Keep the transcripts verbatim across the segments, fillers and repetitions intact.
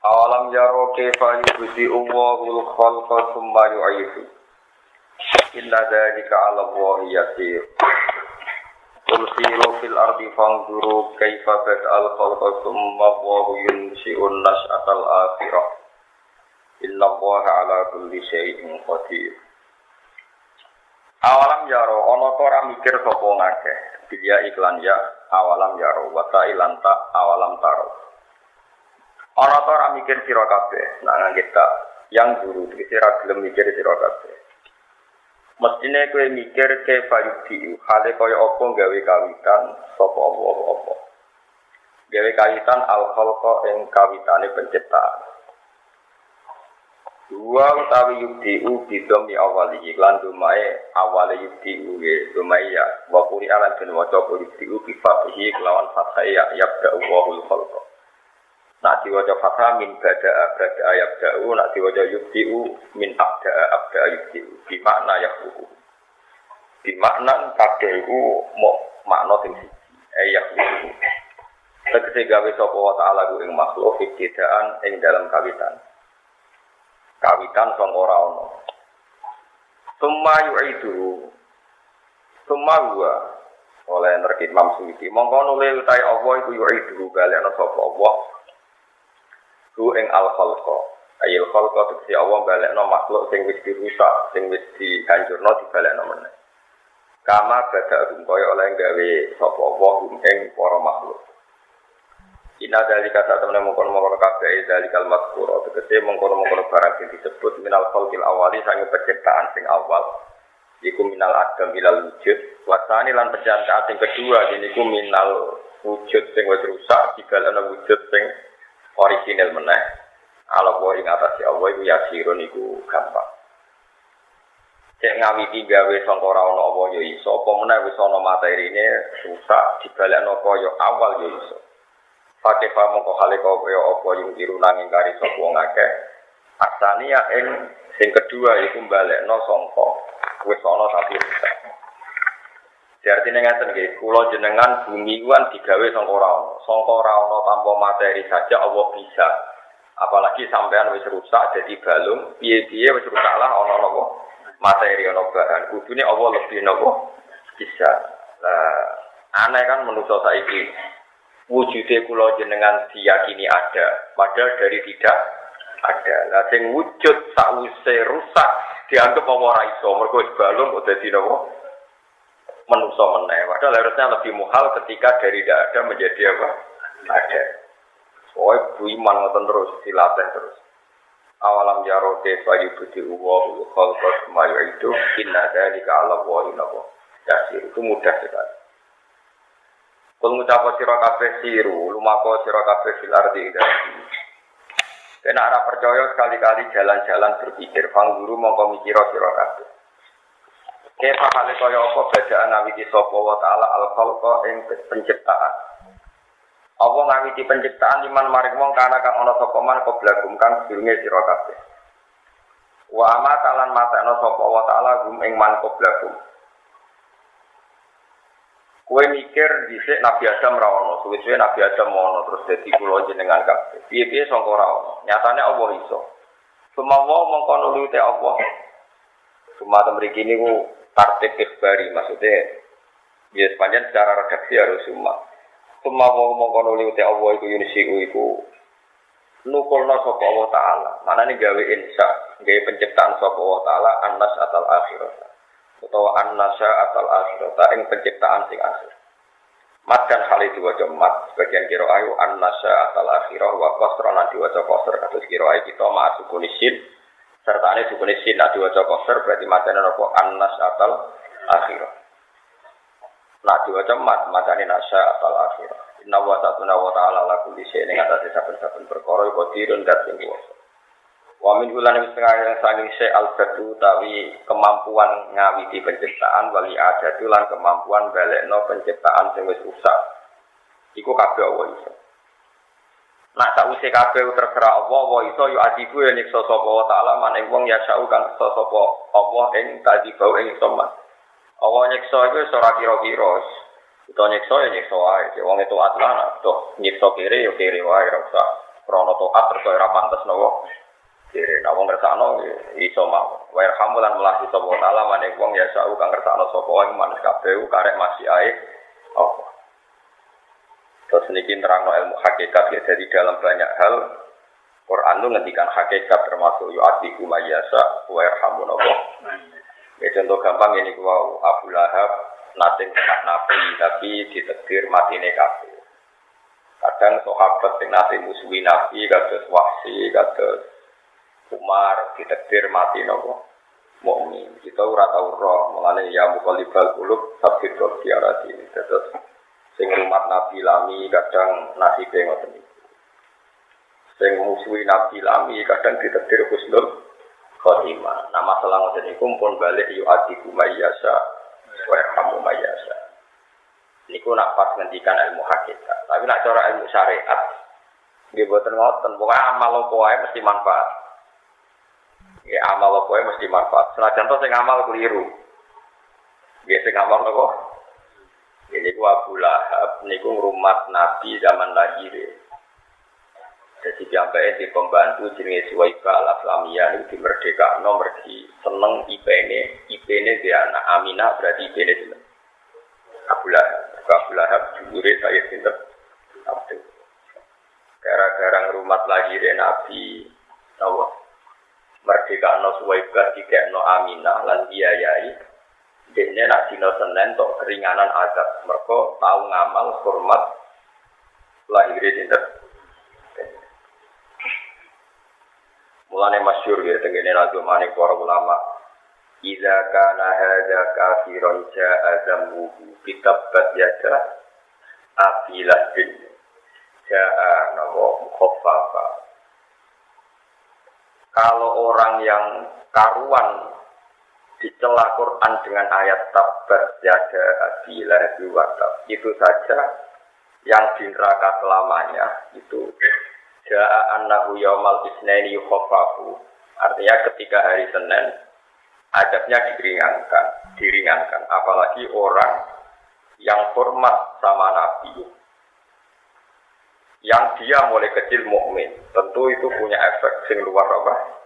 Alam yaro kaifa yubdi'u Allahul khalqa tsumma yu'iidu. Inna dzalika 'ala Allahi yasir. Tumsilu fil ardi fanzuru kaifa bada'al khalqa tsumma Allahu yunsi'un nash'atal akhirah. Inna Allaha 'ala kulli syai'in qadir. Alam yaro ana ta ora mikir sapa ngakeh. Bilya iklan ya awalam yaro wa ta'ilanta awalam taro. Orang ora mikir sira kabeh, nang kita yang guru dikira gelem mikir sira kabeh. Mestine kowe mikir ke fayudi, hale kaya apa gawe kawitan sapa apa-apa. Gawe kawitan al-khalqa ing kawitane penciptaan. Dua utawi yudi bidom di awal iki lan dumae awale yudi nggih dumaya wa quri ala den waca yudi bi fatihi lawan fatahiyah yabda'u wahul khalqa. Nak diwajah fatah min bada'a bada'a yabda'u, nak diwajah yubdi'u min abda'a abda'a yubdi'u. Bimakna yabdu'u. Bimakna kabde'u makna yang siji. Eh yabdu'u. Segede gawe sapa wa ta'ala ku ing makhluk, ibtidaan ing dalam kawitan. Kawitan sang ora ana. Summa yu'iduhu. Summa huwa. Oleh nerki Imam Syafi'i. Mongko nule utai Allah iku yu'iduhu balekna sapa Allah. Ku ing al-khalqa ayil khalqa tegese Allah balekno makhluk sing wis dirusak, sing wis dihancurno dibalekno meneh. Kama badha rungkoy oleh gawe sapa Allah ing para makhluk. Inna dzalika ta'tamna mungkon-mungkon kabeh dzalikal mazkura tegese mungkon-mungkon barang sing disebut minal khalqil awali sange penciptaan sing awal. Iku minal adam ilal wujud, wasani lan penciptaan sing kedua niku minal wujud sing wis rusak dibalekno wujud sing original meneh. Ala wae ing atase Allah iku yasiro niku gampang. Cek ngawiti gawe sangka ora ana apa ya iso, apa meneh wis ana materine rusak dibalekno kaya awal ya iso. Pakai pamong kok hale kok kaya apa yang dirunangi kari sapa wong akeh. Asania ing sing kedua iku balekno sangka wis ana tapi rusak. Jadi ngaten nggih, kula jenengan bumi kuwi digawe sangka ora ana. Sangka ora ana tanpa materi saja Allah bisa. Apalagi sampean wis rusak dadi balung, piye-piye wis rusaklah ana napa materi ana bahan. Kudune Allah lebih napa bisa. Lah aneh kan manusa saiki. Wujude kula jenengan diyakini ada, padahal dari tidak ada. Lah sing wujud sakwise rusak dianggap apa ora iso, mergo wis balung kok dadi napa manusia meneh. Padahal harusnya lebih muhal ketika dari tidak ada menjadi apa? Ada. Soe buiman ngoten terus dilatih terus. Awalam yaro te fayubdi Allahu khalqas ma yu'idu inna dzalika 'ala Allahi nabo. Jadi itu mudah sekali. Kul ngucap sira kabeh siru, lumako sira kabeh fil ardi idati. Kena ora percaya sekali-kali jalan-jalan berpikir, fang guru mongko mikira sira kabeh. Kepa hale kaya apa badaan ngawiti sapa wa ta'ala al-khalqa ing penciptaan. Apa ngawiti penciptaan liman maring wong kana kang ana sapa man keblagum kang sedurunge sira kabeh. Wa amatalan matakna sapa wa ta'ala gum ing man keblagum. Kowe mikir dhisik Nabi Adam ra ono, suwe-suwe Nabi Adam ono terus dadi kula jenengan kabeh. Piye-piye sangka ra ono. Nyatane Allah iso. Sumawa mongko nulute Allah. Sumawa mriki niku tartib ikhbari, maksudnya ya sepanjang secara redaksi harus summa summa wa mongkono liwati Allah iku yunisiku iku nukulna saka Allah ta'ala maknanya gawe insya gawe penciptaan saka Allah ta'ala annas atal akhirata atau annasya atal akhirata yang penciptaan sing akhir mat dan hal itu wajah mat sebagian kira ayu annasya atal akhirah wa kosrona diwajah kosr kasus kira ayu kita ma'asukunisin sertane dukune sinah diwaca qasar berarti macane napa annas atal akhirah. Nah diwaca mat macane nasya atal akhirah. Inna wa ta'ala wa ta'ala la kulli syai'in ing atase saben-saben perkara iku dirun kat sing kuwasa. Wa min hulan setengah saking se al-badu tawi kemampuan ngawiti penciptaan wali adatu lan kemampuan balekno penciptaan sing wis rusak. Iku kabeh Allah iso. Nak sakwise kabeh terserah Allah wa iso yo adibu yen iso sapa wa taala maneh wong ya sa'u kang iso sapa Allah ing tadibau ing somat. Allah nyiksa iku iso ora kira-kira. Kita nyiksa ya nyiksa wae, wong itu atlan to nyiksa kiri yo kiri wae ora usah krana taat terus ora pantes nopo. Dere nawang ngersakno iso mawon. Wa yarhamu lan mulah iso wa taala maneh wong ya sa'u kang ngersakno sapa wae maneh kabeh karek masih ae apa. Terus niki nerangno ilmu hakikat ya, dari dalam banyak hal Quran itu ngendikan hakikat termasuk yu'atiku mayasa wa yarhamun Allah. Ya contoh gampang ini wow Abu Lahab nate kena nabi tapi ditegir matine kabeh. Kadang sahabat sing nate musuhi nabi kados Wahsi kados Umar ditegir mati napa mukmin. Kita ora tau roh mulane ya muqallibal qulub sabit diarati. Terus sing umat Nabi Lami kadang nasibe ngoten iki. Sing musuhi Nabi Lami kadang ditakdir husnul khotimah. Nah masalah ngoten niku pun balik yu adiku mayasa wa kamu mayasa. Niku nak pas ngendikan ilmu hakikat. Tapi nak cara ilmu syariat nggih boten ngoten. Pokoke amal opo wae mesti manfaat. Ya amal opo wae mesti manfaat. Senajan to sing amal keliru. Nggih sing amal kok ini ku Abu Lahab, ini ku ngrumat Nabi zaman lahir. Jadi sampai di pembantu jenis Suwaibah al-Islamiyah itu merdeka, nomor di seneng I P N, I P N dia anak Aminah berarti I P N itu. Abu Lahab, Abu Lahab jure saya sinten Abdul. Gara-gara ngrumat lahir Nabi, tahu? Merdeka no Suwaibah tidak no Aminah lan biayai. Dene nak dina Senin tok keringanan azab mergo tau ngamal hormat lahire dinten. Mulane masyhur ya tengene raja manik para ulama. Iza kana hadza kafiran ja'a zambu bitabbat yada afilah bin ja'a nawo khaffa. Kalau orang yang karuan dicela Quran dengan ayat tabbat yada abi lahabi wa tab. Itu saja yang di neraka selamanya itu jaa annahu yaumal itsnaini yukhaffafu. Artinya ketika hari Senin adabnya diringankan, diringankan apalagi orang yang hormat sama Nabi. Yang dia mulai kecil mukmin, tentu itu punya efek sing luar biasa.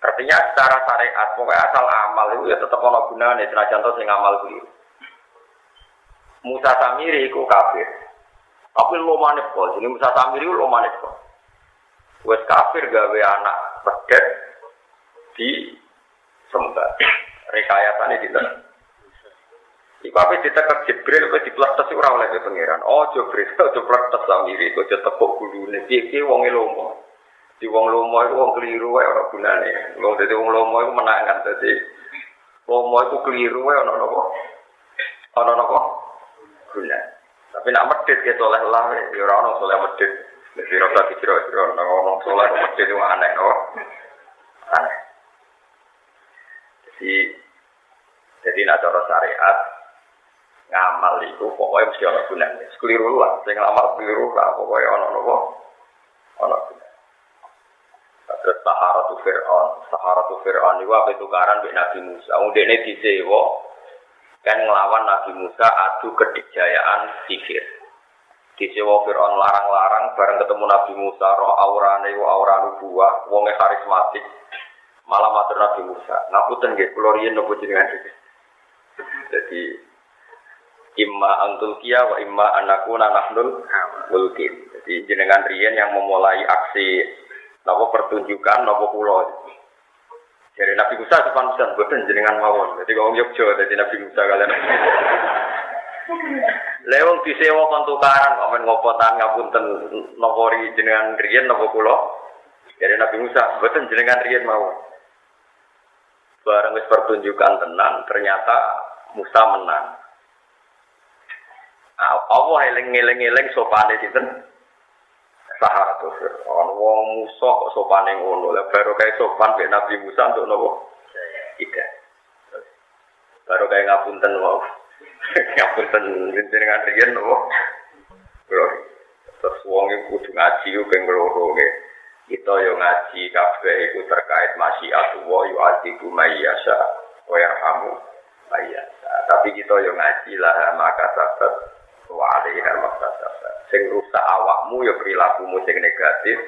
Artinya secara syariat, pokoknya asal amal itu ya tetap ada gunanya, senajan itu yang amal itu. Musa Samiri itu kafir. Tapi lo manipul, jadi Musa Samiri itu lo manipul. Wes kafir gawe anak pedet di sembah. Rekayasannya gitu. Iku apa ditekek Jibril, apa dipletes itu orang lagi pengiran. Oh Jibril, itu pletes Samiri, itu tepuk gulune, dia wonge lomo. Di wong lomo itu wong keliru wae ora gunane. Wong dadi wong lomo iku menangan dadi lomo iku keliru wae ana napa? Ana napa? Gunane. Tapi nek medhit ke soleh lah ya ora ono soleh medhit. Nek sira kira-kira ana wong soleh medhit yo aneh kok. Aneh. Jadi jadi nek cara syariat ngamal itu pokoke mesti ana gunane. Keliru lah, sing ngamal keliru lah pokoke ana napa? Ana terus Saharatu Fir'aun, Saharatu Fir'aun itu apa tukaran dengan Nabi Musa. Kemudian ini disewa, kan ngelawan Nabi Musa adu kedikjayaan sihir. Disewa Fir'aun larang-larang, bareng ketemu Nabi Musa, roh aurane wa auranu buah, wonge karismatik, malah matur Nabi Musa. Ngapunten nggih, kula riyen nopo jenengan iki. Jadi imma antulkiya wa imma anakuna nahnul mulkin. Jadi jenengan riyen yang memulai aksi napa pertunjukan napa kula. Jadi Nabi Musa sepanjang boten jenengan mawon. Dadi wong Yogya dadi Nabi Musa kalian. Lha wong disewa kon tukaran kok men ngopotan ngapunten napa jenengan riyen napa kula. Jadi Nabi Musa boten jenengan riyen mawon. Bareng wis pertunjukan tenang ternyata Musa menang. Apa eling-eling-eling sopane sinten? Sah tu, orang wong Musa sopan yang ono, baru kaya sopan be Nabi Musa untuk nopo, tidak. Baru kaya ngapunten nopo, ngapunten jenengan riyen nopo, loh. Terus wong iku kudu ngaji yo ping loro nggih. Kita yo ngaji kabeh iku terkait masyiat Allah yo atiku mayasa, wa yarhamu mayasa. Tapi kita yo ngaji lah maka sabat wa alaiha maktasab. Sing rusak awakmu ya perilakumu sing negatif,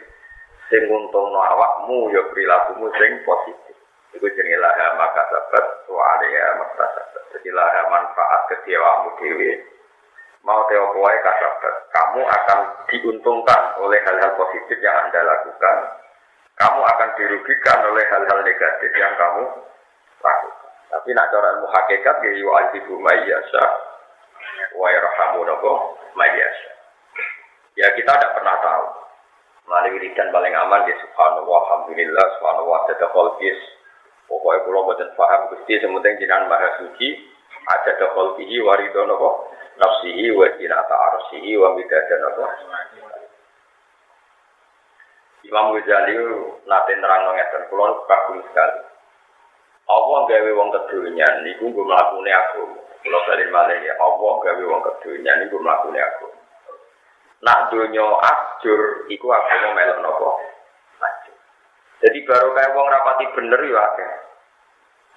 sing nguntungno awakmu ya perilakumu sing positif. Iku jenenge laha maka sabat walia maka sabat. Jadi laha manfaat kedhe awakmu dhewe. Mau te opo wae kasabat, kamu akan diuntungkan oleh hal-hal positif yang Anda lakukan. Kamu akan dirugikan oleh hal-hal negatif yang kamu lakukan. Tapi nak cara muhakikat ya yu azibu mayyasa wa yarhamu nabo mayyasa. Ya kita tidak pernah tahu. Melalui wiridan paling aman ya subhanallah, alhamdulillah, subhanallah, tadakol bis. Pokoknya kalau buatan faham Gusti, sementing jinan maha suci, adadakol bihi waridonoko, nafsihi wa jinata arsihi wa midadanoko. Imam Gajali nanti nerang mengesan kulon, kagum sekali. Allah gawe wong kedunya, niku gue melakukan agama. Kalau salin malih ya, Allah gawe wong kedunya, niku melakukan agama. Nak dunia ajur, iku agama melok nopo. Jadi baru kayak wong rapati bener ya akeh.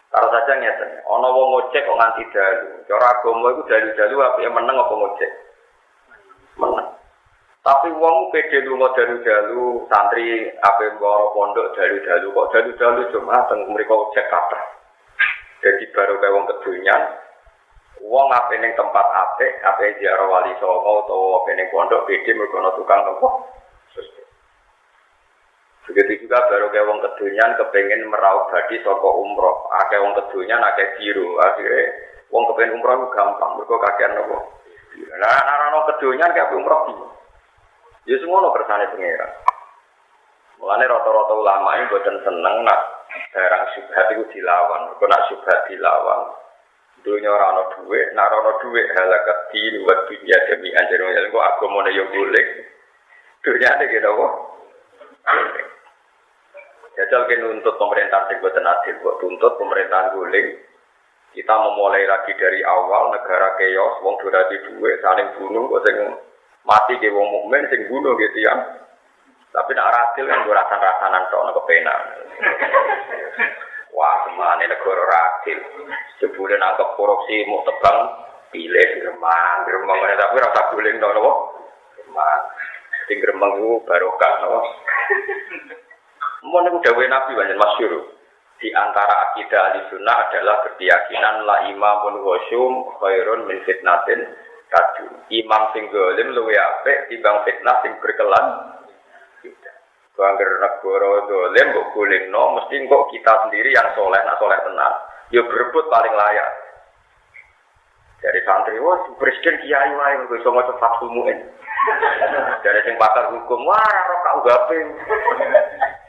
Taruh saja ngeten, ana wong ngojek kok nganti dalu. Cara agama iku dalu-dalu apike meneng apa ngojek? Meneng. Tapi wong pede lunga dalu-dalu, santri ape mboro pondok dalu-dalu kok dalu-dalu Jumat teng mriko ngojek kathah. Jadi baru kayak wong kedunyan. Wong ape ning tempat apik, ape ziarah wali songo utawa ape ning pondok bedhe mergo ana tukang nopo. Begitu juga baru kayak wong kedunyan kepengin meraup badi saka umroh, akeh wong kedunyan akeh biru, akhire wong kepengin umroh gampang mergo kakean nopo. Lah ana ana kedunyan kaya umroh iki. Ya semono kersane pengira. Mulane rata-rata ulama iki boten seneng nak derang syubhat iku dilawan, mergo nak syubhat dilawan dunia orang ada duit, nak orang ada duit halakat diri, buat dunia demi anjaran yang kok aku mau nanya boleh dunia ada gitu kok jajal ke nuntut pemerintahan yang buatan adil, buat tuntut pemerintahan guling kita memulai lagi dari awal, negara keos, wong durati duit, saling bunuh, kok yang mati ke wong mukmin, sing bunuh gitu ya tapi nak adil kan durasan-rasanan kok, nak kepenan wah semane negara rakyat jebule nangkep korupsi mau tebang pilih gremang gremang tapi ora tak guling to napa gremang sing gremang iku barokah napa mun niku dawuh Nabi panjenengan masyhur di antara akidah Ahlussunnah adalah keyakinan la imamun ghasyum khairun min fitnatin tadu imam sing zalim luwih apik timbang fitnah sing berkelan. Angger negara dolen kok golekno mesti kok kita sendiri yang soleh nak soleh tenan ya berebut paling layak dari santri wah presiden kiai wae kok iso maca fatwa muin dari sing pakar hukum wah ora kok gawe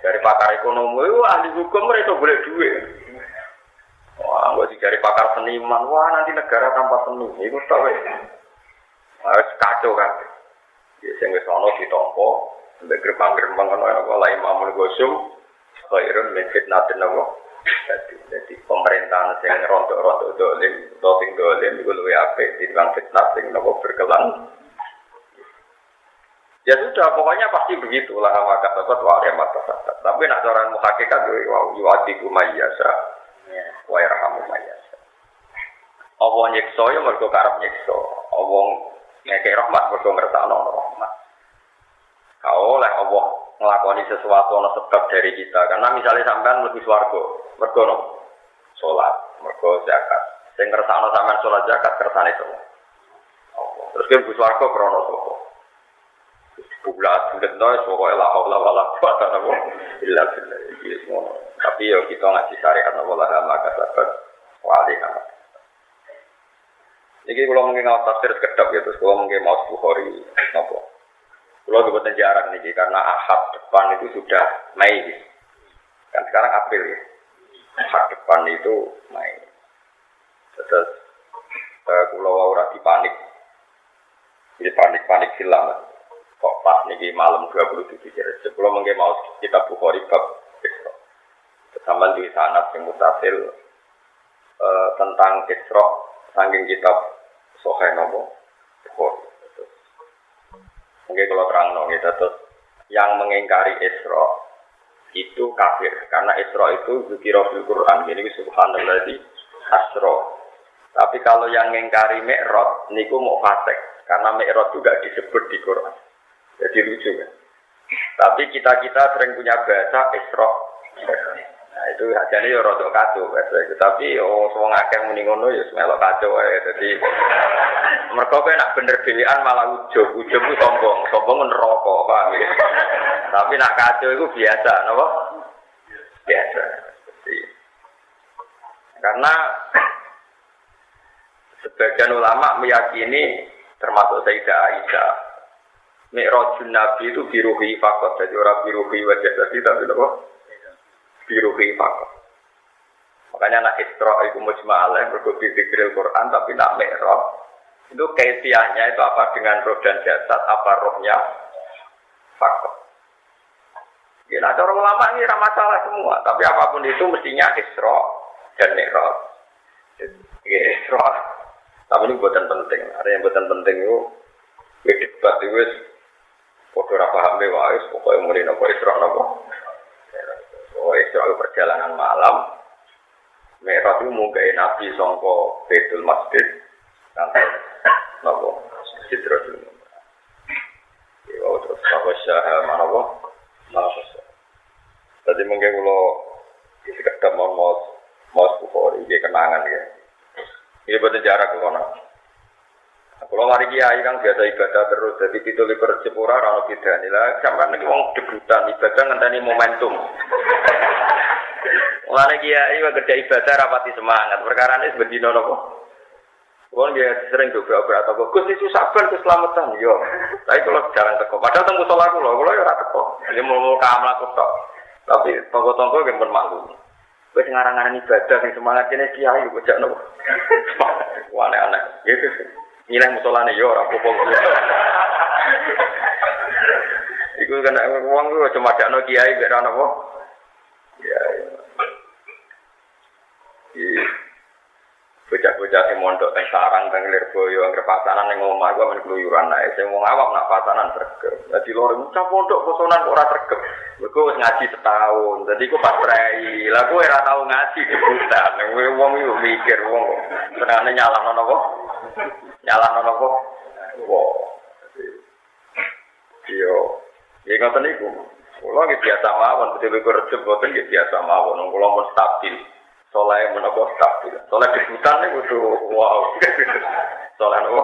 dari pakar ekonomi wah ahli hukum ora iso golek duit wah kok dari pakar seniman wah nanti negara tanpa seni iku tok wis wis kacau kan ya sing wis ana ditampa sampai gerbang-gerbang kan orang Allah imamul gosum khairun min fitnatin Allah jadi pemerintahan yang rontok-rontok dolim doling dolim itu lebih apik di dalam fitnat yang Allah berkelan ya sudah pokoknya pasti begitulah maka sahabat wa'alaihi matasat tapi nak orang muhakikat yu'adiku mayyasa wa'irhamu mayyasa Allah nyiksa ya mergo karep nyiksa Allah ngekeh rahmat mergo ngersakno rahmat. Kalau oleh Allah ngelakoni sesuatu ada sebab dari kita karena misalnya sampean lebih swarga mergo no sholat, mergo zakat yang kersana sampean sholat zakat kersana itu Allah terus dia lebih swarga krono soko bulat, bulat, bulat, pokoknya lakolah walah buatan apa illa billah tapi ya kita ngaji syariat Allah maka sahabat wali amat ini kalau mungkin ngawal tafsir sekedap ya terus kalau mungkin mau Bukhari apa kalau dibuat jarak nih, karena Ahad depan itu sudah Mei, kan sekarang April ya. Ahad depan itu Mei. Terus kalau orang dipanik, jadi panik-panik hilang. kok pas niki malam dua puluh tujuh Rajab kula mengke mau kitab Bukhari bab Isra. Sampeyan di sanad sing mutasil e, tentang Isra saking kitab Sahih nopo Bukhari. Mengke kula terangno nggih dados yang mengingkari Isra itu kafir karena Isra itu dzikra fil Quran. Jadi subhanallah di Asra. Tapi kalau yang mengingkari Mi'raj niku mau fasik karena Mi'raj juga disebut di Quran. Jadi lucu kan. Tapi kita-kita sering punya bahasa Isra. Nah itu ajane ya rada kacau bahasa. Tapi oh wong akeh muni ngono ya melok kacau ae. Dadi mergo kowe nek bener dhewean malah ujug, ujug ku sombong, sombong neraka, paham ya. Tapi nek kacau itu biasa, napa? Biasa. Jadi, karena sebagian ulama meyakini termasuk Sayyidah Aisyah Mi'rajun Nabi itu biruhi faqat. Jadi orang biruhi wajah tadi tapi apa? Biruhi faqat. Makanya nak Isra itu mujma'alah berkutih dikril Quran tapi nak Mi'raj itu kaifiyahnya itu apa dengan roh dan jasad apa rohnya faqat. Ya nah orang ulama ini ramah salah semua tapi apapun itu mestinya Isra dan Mi'raj. Ya Isra tapi ini buatan penting. Ada yang buatan penting itu debat itu podo ora paham wae pokoke muni napa Isra napa. Oh Isra perjalanan malam. Mi'raj itu munggahe Nabi saka Baitul Masjid sampai napa Masjid Biru. Ya wae terus saka syaha manapa Masjid. Dadi mengke kula iki ketemu Mas Mas Bukhari iki kenangan ya. Ini buat jarak ke sana. Kalau mari kiai kan biasa ibadah terus, jadi titul berjepura kalau tidak nila. Sampai nanti orang debutan ibadah ngenteni momentum. Mulane kiai wah kerja ibadah rapati semangat. Perkara ini sebetulnya nopo. Kalau dia sering juga berat atau bagus itu sabar keselamatan. Yo, tapi kalau jarang teko. Padahal temu solaku loh, kalau yo teko. Dia mau kamera kutok. Tapi tonggo-tonggo yang bermaklum. Wes ngarang-ngarang ibadah sing semangat kene kiai kok jak nopo. Wale anak gitu. Nilai musolane yo ora apa-apa. Iku kan wong kuwi aja madakno kiai mek ana apa. Ya. Iki bocah-bocah sing mondok teng sarang teng Lirboyo anggere pasanan ning omah iku men keluyuran ae. Sing wong awam nak pasanan tregep. Dadi loro muncul mondok posonan kok ora tregep. Mergo wis ngaji setahun. Dadi ku pas prei. Lah kowe ora tau ngaji dibutan. Wong yo mikir wong senane nyalahno napa? Nyalahno napa? Wah. Yo. Iki ngoten niku. Kula nggih biasa mawon, betul iku rejep boten nggih biasa mawon. Kula mesti stabil. Soleh menapa stabil. Soleh dibutan niku wow. Soleh napa?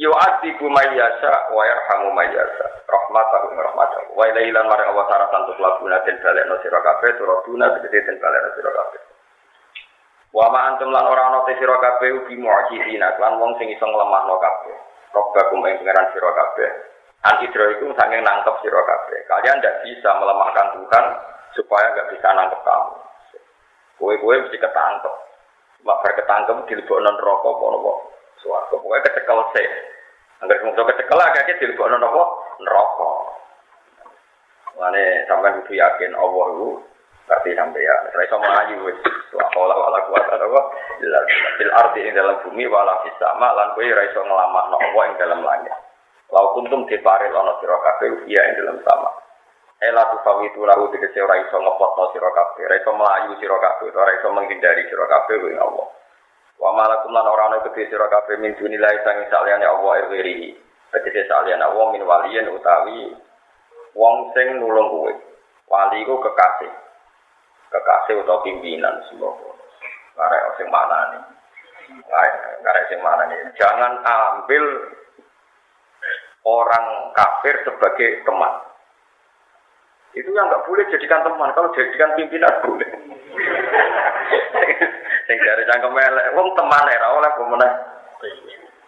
Yu'adzibu mayyasa wa yarhamu mayyasa rahmatahu rahmatahu wa ilaila marang wa saratan tuqlabuna den balekno sira kabeh turaduna tegese den balekno sira kabeh wa ma antum lan ora ana te sira kabeh ubi mu'jizina lan wong sing iso nglemahno kabeh robbakum ing pangeran sira kabeh antidro iku saking nangkep sira kabeh kalian ndak bisa melemahkan Tuhan supaya enggak bisa nangkep kamu kowe-kowe mesti ketangkep mak bar ketangkep dilebokno neraka apa-apa suara pokoknya kecekel sih anggar kemudian kecekel agaknya dilebokno napa neraka ngene sampean kudu yakin Allah itu berarti sampean ora iso mlayu wis wala wala kuwata apa illa bil ardi ing dalam bumi wala fis sama lan kowe ora iso nglamahno apa ing dalam langit law kuntum diparil ana sira kabeh iya ing dalam sama ela tufawitu lahu dikece ora iso ngepotno sira kabeh ora iso mlayu sira kabeh ora iso menghindari sira kabeh kuwi Allah wa malakum lan ora ana kedhe sira kabeh min dunilai sang saliyane Allah iriri kedhe saliyane Allah min waliyen utawi wong sing nulung kowe wali iku kekasih kekasih utawa pimpinan sembako karek sing manane karek sing manane jangan ambil orang kafir sebagai teman itu yang enggak boleh jadikan teman kalau jadikan pimpinan boleh. Sing jare cangkem elek wong temane ra oleh pemenang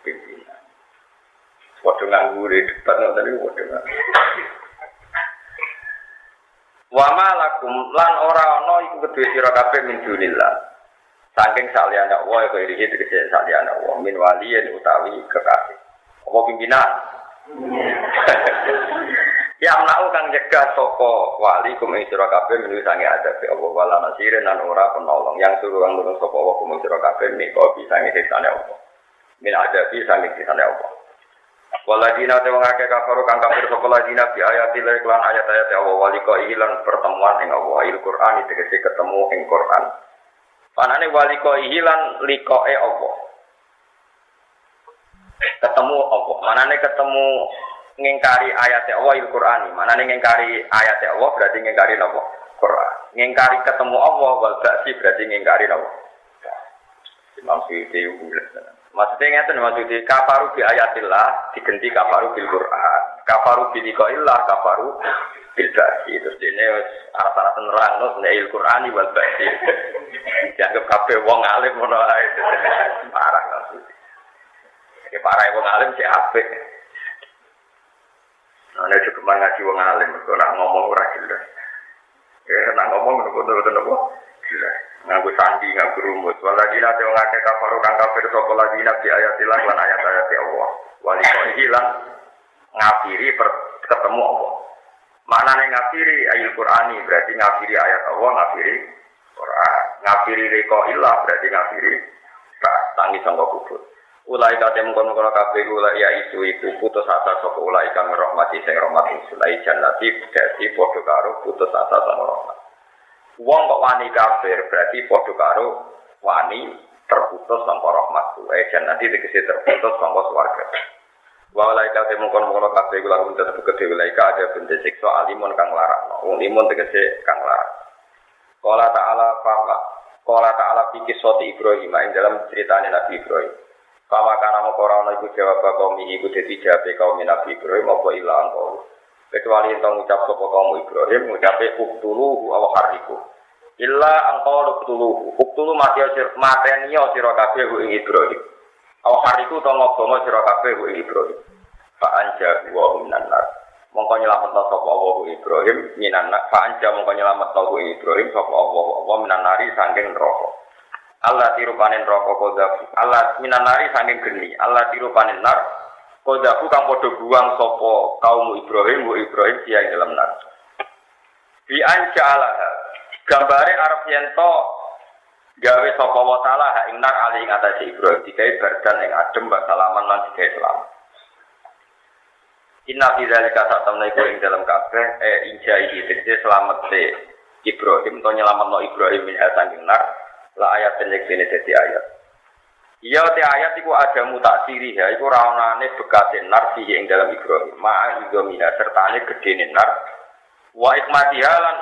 pimpinan. Padha nganggure debat ngoten iki padha. Wa ma lakum lan ora ana iku kedhe sira kabeh min dunillah. Saking saliyane Allah kaya iki tegese saliyane Allah min waliyen utawi kekasih. apa pimpinan? Ya menahu kang jaga soko wali kumeng sira kabeh menuwi sange adabe Allah wala nasirin lan ora penolong yang suruh kang nulung sapa wa kumeng sira kabeh menika bisange sesane Allah. Min adabi sange sesane Allah. Waladina te wong akeh kafir kang kafir sapa ladina bi ayati lan kelan ayat-ayat Allah walika ilang pertemuan ing Allah Al-Qur'an iki ketemu ing Qur'an. Panane walika ilang likoe Allah. Ketemu Allah. Manane ketemu ngingkari ayat Allah Al-Qur'ani. Manane ngingkari ayat Allah berarti ngingkari Allah Qur'an. Ngingkari ketemu Allah wal ba'si berarti ngingkari Allah. Imam Syafi'i ngulek. Maksudnya ngeten maksudnya kafaru bi ayatillah digenti kafaru bil Qur'an. Kafaru bi liqa'illah kafaru bil ba'si. Terus dene arep-arep nerangno nek Al-Qur'ani wal ba'si. Dianggap kabeh wong alim ngono ae. Parah maksudnya. Ya parah wong alim sik apik. Ana cukup ngaji wong alim, kok nak ngomong ora jelas. Ya nak ngomong ngono-ngono apa? Jelas. Nganggo sandi, nganggo rumus. Waladina te wong akeh kafir kang kafir sapa ladina bi ayatilah lan ayat-ayat Allah. Walika hilang ngafiri ketemu Allah. Maknane ngafiri Al-Qur'ani berarti ngafiri ayat Allah, ngafiri Qur'an. Ngafiri riko ilah berarti ngafiri tangi sangka kubur. Ulaika temu kono-kono kabeh ulai ya itu iku putus asa saka ulaika merahmati sing rahmat sulai jannati dadi padha karo putus asa saka rahmat. Wong kok wani kafir berarti padha karo wani terputus saka rahmat sulai jannati dikese terputus saka swarga. Wa ulaika temu kono-kono kabeh ulai tetep kedhe ulaika ada benda siksa alimun kang larakno. Wong limun dikese kang larak. Qala ta'ala faqa Qala ta'ala fi kisati Ibrahim ing dalam critane Nabi Ibrahim. Sama karena orang itu jawab kaum ini itu jadi jabe kaum Nabi Ibrahim apa ilang kaum kecuali tentang ucap sopo kaum Ibrahim ucape uktuluhu aw hariku illa angkau uktuluhu uktulu mati osir mateni osir kafe hu Ibrahim aw hariku tongok tongok osir kafe hu Ibrahim pak anja wa minanar mongko nyelametno sopo Allah hu Ibrahim minanak pak anja mongko nyelametno hu Ibrahim sopo Allah Allah minanari saking neraka Allah tiru panen rokok kodabu. Allah minanari saking geni. Allah tiru panen nar. Kodabu kang podo buang sopo kaum Ibrahim, bu Ibrahim dia yang dalam nar. Di anca Allah. Gambare Arab Yento gawe sopo watalah ing nar ali ing atas Ibrahim. Dikai berdan yang adem basalaman lan dikai selam. Inna fi zalika ta'tamna iku ing dalam kabeh eh inja iki tegese slamete Ibrahim to nyelametno Ibrahim min saking nar. La ayat tenek dene dadi ayat. Iya te ayat iku adamu taksiri ya iku ra onane bekate nar fi ing dalam Ibrahim. Ma'a izamina sertane gedene nar. Wa ikmatiha lan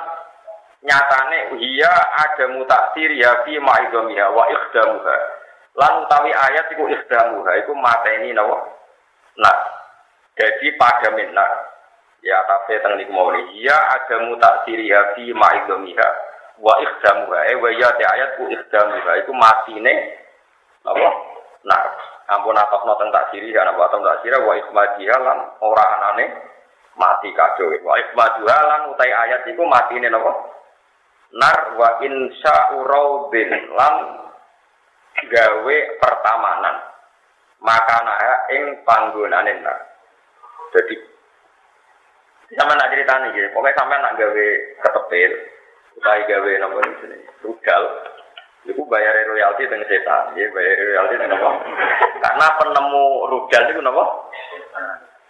nyatane hiya adamu taksiri ya fi ma'izamiha wa ikhdamuha. Lan utawi ayat iku ikhdamuha iku mateni napa? Nah. Dadi padamen nar. Ya tafe teng niku mawon. Iya adamu taksiri ya fi ma'izamiha. Wa ikhdamuha eh wa ya ta ayatku ikhdamuha iku matine apa nah ampun atokno teng taksiri ana batam taksira wa ikhmadiha lan ora anane mati kadowe wa ikhmadiha lan utai ayat iku matine napa nar wa insya urubin lan gawe pertamanan makanaha ing panggonane nar dadi sampeyan nak critani nggih pokoke sampeyan nak gawe ketepil utai gawe napa jenenge rudal niku bayar royalti teng setan nggih bayar royalti teng napa karena penemu rudal niku napa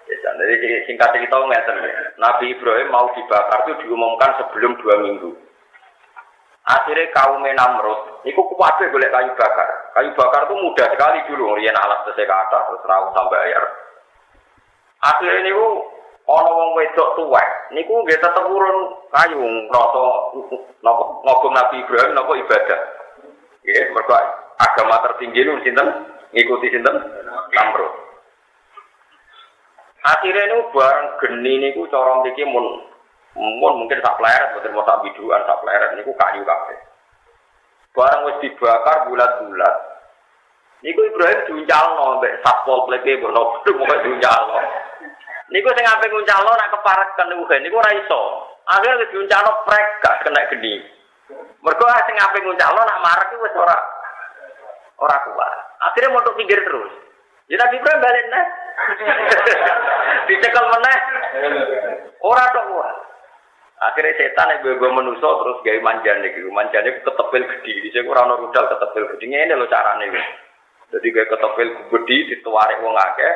setan jadi singkat kita ngeten Nabi Ibrahim mau dibakar itu diumumkan sebelum dua minggu akhirnya kaum Namrud niku kuwabe golek kayu bakar kayu bakar itu mudah sekali dulu riyen alat sese kathah terus ra usah bayar akhirnya niku ana wong wedok tuwek niku nggih tetep urun kayu ngrasa napa ngobong Nabi Ibrahim napa ibadah nggih mergo agama tertinggi niku sinten ngikuti sinten Namrud akhire niku bareng geni niku cara mriki mun mun mungkin sak pleret mboten mung sak bidukan sak pleret niku kayu kabeh bareng wis dibakar bulat-bulat niku Ibrahim diuncalno mbek satpol P P bono mung diuncalno niku sing ape nguncalno nak kepareken uga niku ora iso. Akhire diuncalno prek gak kena geni. Mergo sing ape nguncalno nak marek wis ora ora kuat. Akhire montok pinggir terus. Ya Nabi Ibrahim balik nah. Dicekel meneh. Ora tok kuwi. Akhirnya setan yang gue menuso terus gawe manjane iki. Manjane ketepil gedhi. Dise ora ono rudal ketepil gedhi. Ngene lho carane iki. Dadi gawe ketepil gedhi dituwarik wong akeh.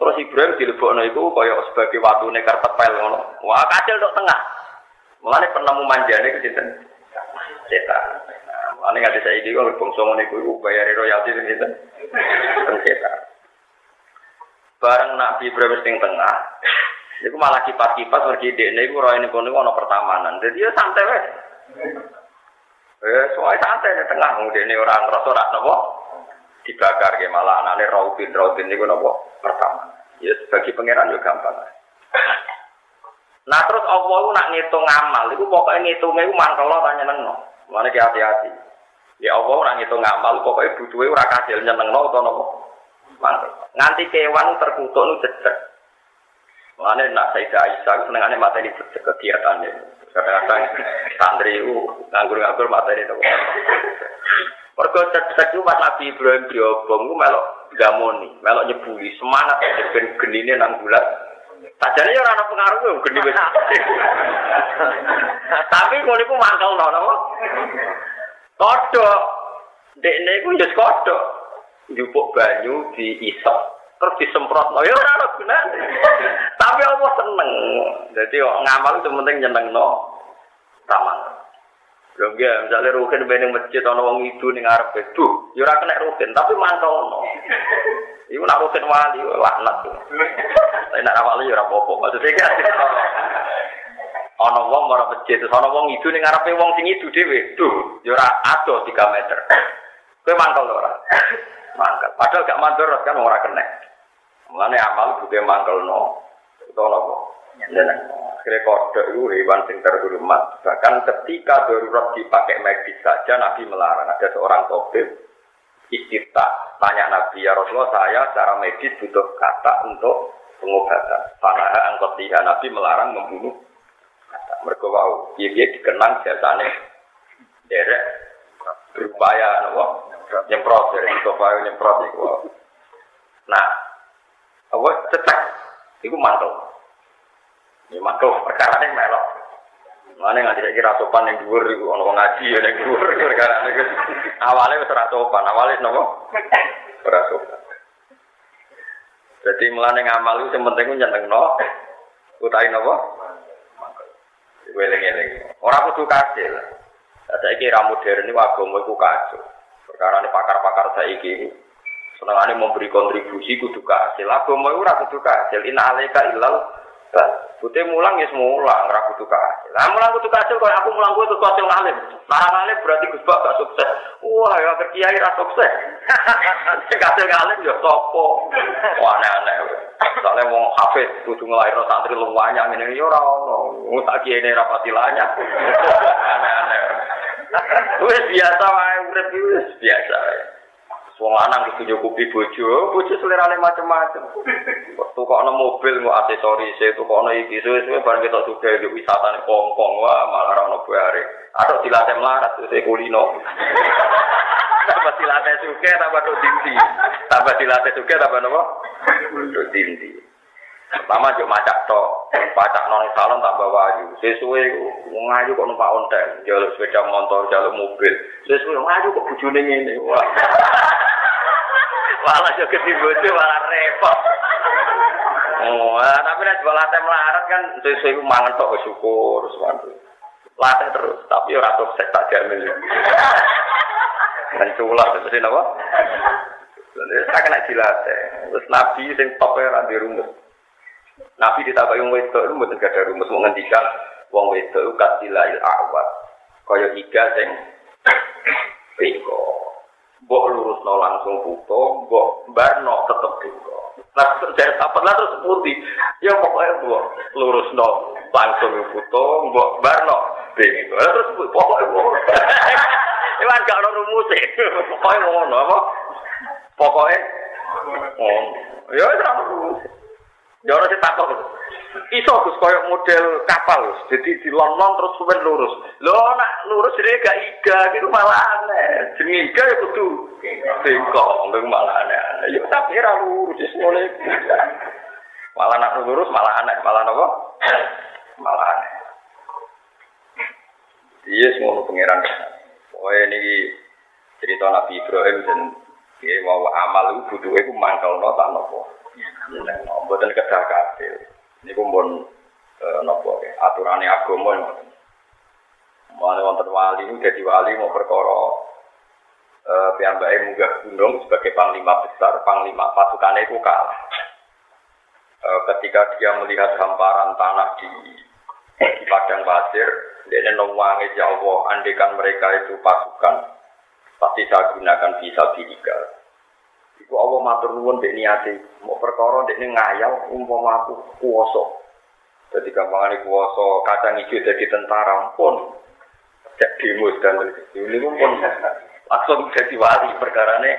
Terus Ibrahim dilebokno iku kaya sebagai watune karpet pel ngono. Wah, kasil tok tengah. Mulane penemu manjane iki sinten? Setan. Mulane ngate saiki kok bangsa ngene iku bayare royalti sinten? Setan. Bareng Nabi Ibrahim sing tengah. Iku malah kipas-kipas mergi dekne iku roene kono ana pertamanan. Dadi yo santai wae. Eh, soalnya santai nek tengah ngene ora ngrasa ora napa dibakarke malah anane rotin-rotin niku napa pertamanan. Ya bagi pangeran yo gampang. Nah terus Allah ku nak ngitung amal iku pokoke ngitunge iku mangkelo ta nyenengno. Mulane ki hati-hati. Ya Allah ora ngitung amal pokoke butuhe ora kasil nyenengno utawa napa. Mantap. Nganti kewan terkutuk nu cecek. Mulane nak Sayyidah Aisyah senengane materi cecek kegiatane. Kadang-kadang santri ku nganggur-nganggur materi to. Mergo cecek ku pas Nabi Ibrahim diobong ku melok gamoni, melok nyebuli semangat ben genine nang bulat. Tajane ora ana pengaruh geni wis. Tapi ngene ku mangkelno napa? Kodhok. Dekne ku wis kodhok. Jupuk banyu diisep terus disemprot loh ya ora ono gunane tapi Allah seneng dadi ngamal itu penting nyenengno taman lho nggih misale rugen bening masjid ana wong idu ning arep bedu ya ora kena rugen tapi mantono iku nek rugen wali laknat nek awake ya ora apa-apa maksude iki ana wong ora masjid terus ana wong idu ning arepe wong sing idu dhewe duh ya ora ado tiga meter kowe mantel ora mangkel padahal gak mandor kan ora kena mulane amal buke mangkelno utawa napa nyeneng akhire kodhok iku hewan sing terhormat bahkan ketika darurat dipakai medis saja Nabi melarang ada seorang tabib istifta tanya Nabi ya Rasulullah saya secara medis butuh kata untuk pengobatan para angkot dia Nabi melarang membunuh kata mergo wau piye-piye dikenang jasane derek berupaya napa nyemprot dari sofa nyemprot iku. Nah, apa cetak iku mantul. Ya mantul perkarane melok. Mane nganti kira sopan ning dhuwur iku ana ngaji ya ning dhuwur perkarane iku. Awale wis ora sopan, awale napa? Ora sopan. Dadi mlane ngamal iku sing penting ku nyenengno utahe napa? Mantul. Weling-eling. Ora kudu kasil. Saiki era modern iki agama iku kacau. Perkara ini pakar-pakar saiki senengane memberi kontribusi kudu kasil agama iku ora kudu kasil inna alaika illal bute mulang ya mulang ora kudu kasil lah mulang kudu kasil kok aku mulang kowe kudu kasil ngalim marang ngalim berarti Gus Pak gak sukses wah ya kiai ra sukses kasil ngalim ya sapa wah aneh-aneh soalé wong hafid kudu nglairno santri luwanya ngene ya ora ono wong sak kiene ra pati lanyak aneh-aneh wis biasa wae urip wis biasa wae. Wong lanang kudu nyukupi bojo, bojo selerane macam-macam. Tukokno mobil nggo aksesoris e, tukokno iki suwe-suwe bareng ketok sugih yo wisatane kongkong wae malah ora ono bare. Aduh dilatih melarat terus kulino. Tambah dilatih sugih tambah tok dinti. Tambah dilatih sugih tambah nopo? Tok dinti. Pertama yo macak tok, pacak nang salon tak bawa ayu. Sesuwe wong ayu kok numpak ontel, njaluk sepeda motor, njaluk mobil. Sesuwe wong ayu kok bojone ngene. Wah. Malah yo ketimbojone malah repot. Oh, tapi nek latih melarat kan sesuwe iku mangan tok syukur sewantu. Latih terus, tapi ora tok sek tak jamin. Menculah terus napa? Terus sak nek dilatih. Terus Nabi sing tope ra di rumus. Nabi ditabaki wong wedok iku mboten gadah rumus wong ngendikan wong wedok katilail awat kaya iga sing riko mbok lurusno langsung puto mbok barno tetep riko terus terus apa lah terus putih ya pokoke mbok lurusno langsung puto mbok barno riko terus pokoke ngono iwan gak ono rumuse pokoke ngono apa pokoke ngono ya ora ono rumuse Jauh sih takut. Iso gus koyok model kapal, jadi dilonglong terus kemudian lurus. Lo nak lurus jadi gak iga gitu malah aneh. Jadi iga ya kudu singkong, deng malah aneh. Ya tapi ra lurus mulai. Malah nak lurus malah aneh, malah nopo, malah aneh. Iya semua pengiran. Oh ini cerita Nabi Ibrahim dan dia mau amal itu butuh itu mangkal nopo nopo. Nah, buatan kedah kafir. Ini kumpul nopo ke aturan yang agama. Mulai wonten wali ini jadi wali mau perkara piyambake munggah gunung sebagai panglima besar, panglima pasukannya itu kalah. Ketika dia melihat hamparan tanah di, di padang pasir, dia nengwangi ya Allah, andekan mereka itu pasukan, pasti saya gunakan visa bidigal. Iku Allah matur nuwun dek niate, mau perkara dek ngayal umpama aku kuwasa. Dadi gampangane kuwasa kacang ijo dadi tentara pun. Cek demo dan ini pun langsung dadi wali perkarane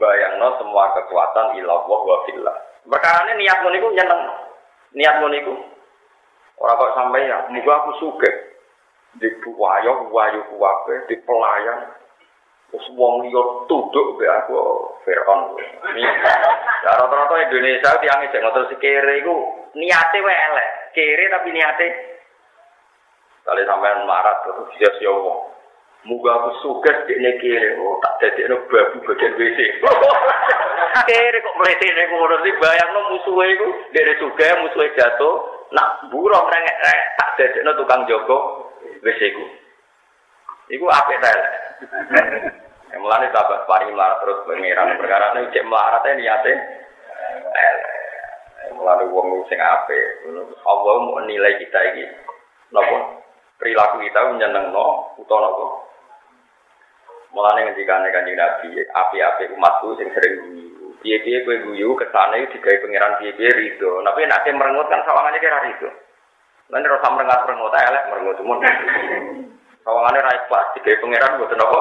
bayangno semua kekuatan ilah wa billah. Perkarane niat niku nyeneng. Niat niku ora kok sampe ya, muga aku sugih. Dibuwayo wayo kuwabe dipelayan. Terus wong liya tunduk mbek aku Firaun. Ya rata-rata Indonesia tiange jek ngotor sikire iku niate wae elek, kere tapi niate. Kale sampean marat terus dia yo wong. Muga aku sukses dekne kere, oh tak dadekno babu bagian W C. Kere kok mletene ngono sih bayangno musuhe iku dekne sugih musuhe jatuh, nak buruh rengek-rengek tak dadekno tukang jaga W C ku. Iku apik ta elek. Yang melarat sahabat paling melarat terus pengiran perkara ni cek melaratnya niatin, melarat uang sing ape, Allah mau nilai kita ini, nopo perilaku kita menyenang no, utoh nopo. Melarat yang dikane kanjeng Nabi, api-api umatku sing sering guyu, biaya-biaya kue guyu kesana itu digawe pengiran biaya-biaya rido, tapi nanti merengut kan sawangannya kira rido, nanti rasa merengut merengut elek merengut semua. Kawangannya raih plastik, kayak pengeran buat nopo.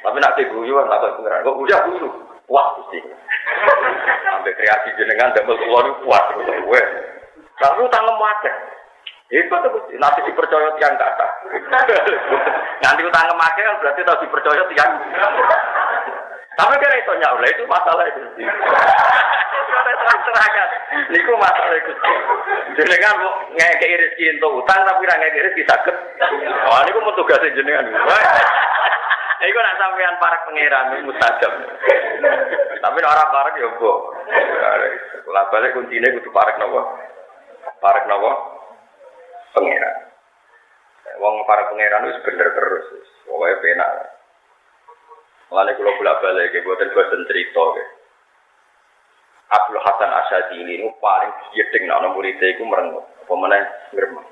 Tapi nak diguyu, nak buat pengeran. Kok udah guyu, puas sih. Sampai kreasi jenengan double keluar puas gue. Lalu tangan macet. Itu tuh nanti dipercaya tiang kata. Nanti tangan macet kan berarti harus dipercaya tiang. Tapi kira itu nyala itu masalah itu. Terang-terangan, niku masalah itu. Jenengan mau ngekei rezeki untuk utang tapi orang ngekei rezeki sakit. Oh, niku mau tugasin jenengan. Niku nak sampean para pangeran itu mustajab. Tapi orang parek ya boh. Lah balik kuncinya kudu parek nopo. Parek nopo? Pangeran. Wong para pangeran itu bener terus. Wae penak. Mulane kula bolak-balik nggih boten boten crita nggih. Abul Hasan asy-Syadzili niku paling gedeng ana muridé iku merengut. Apa meneh ngremeng.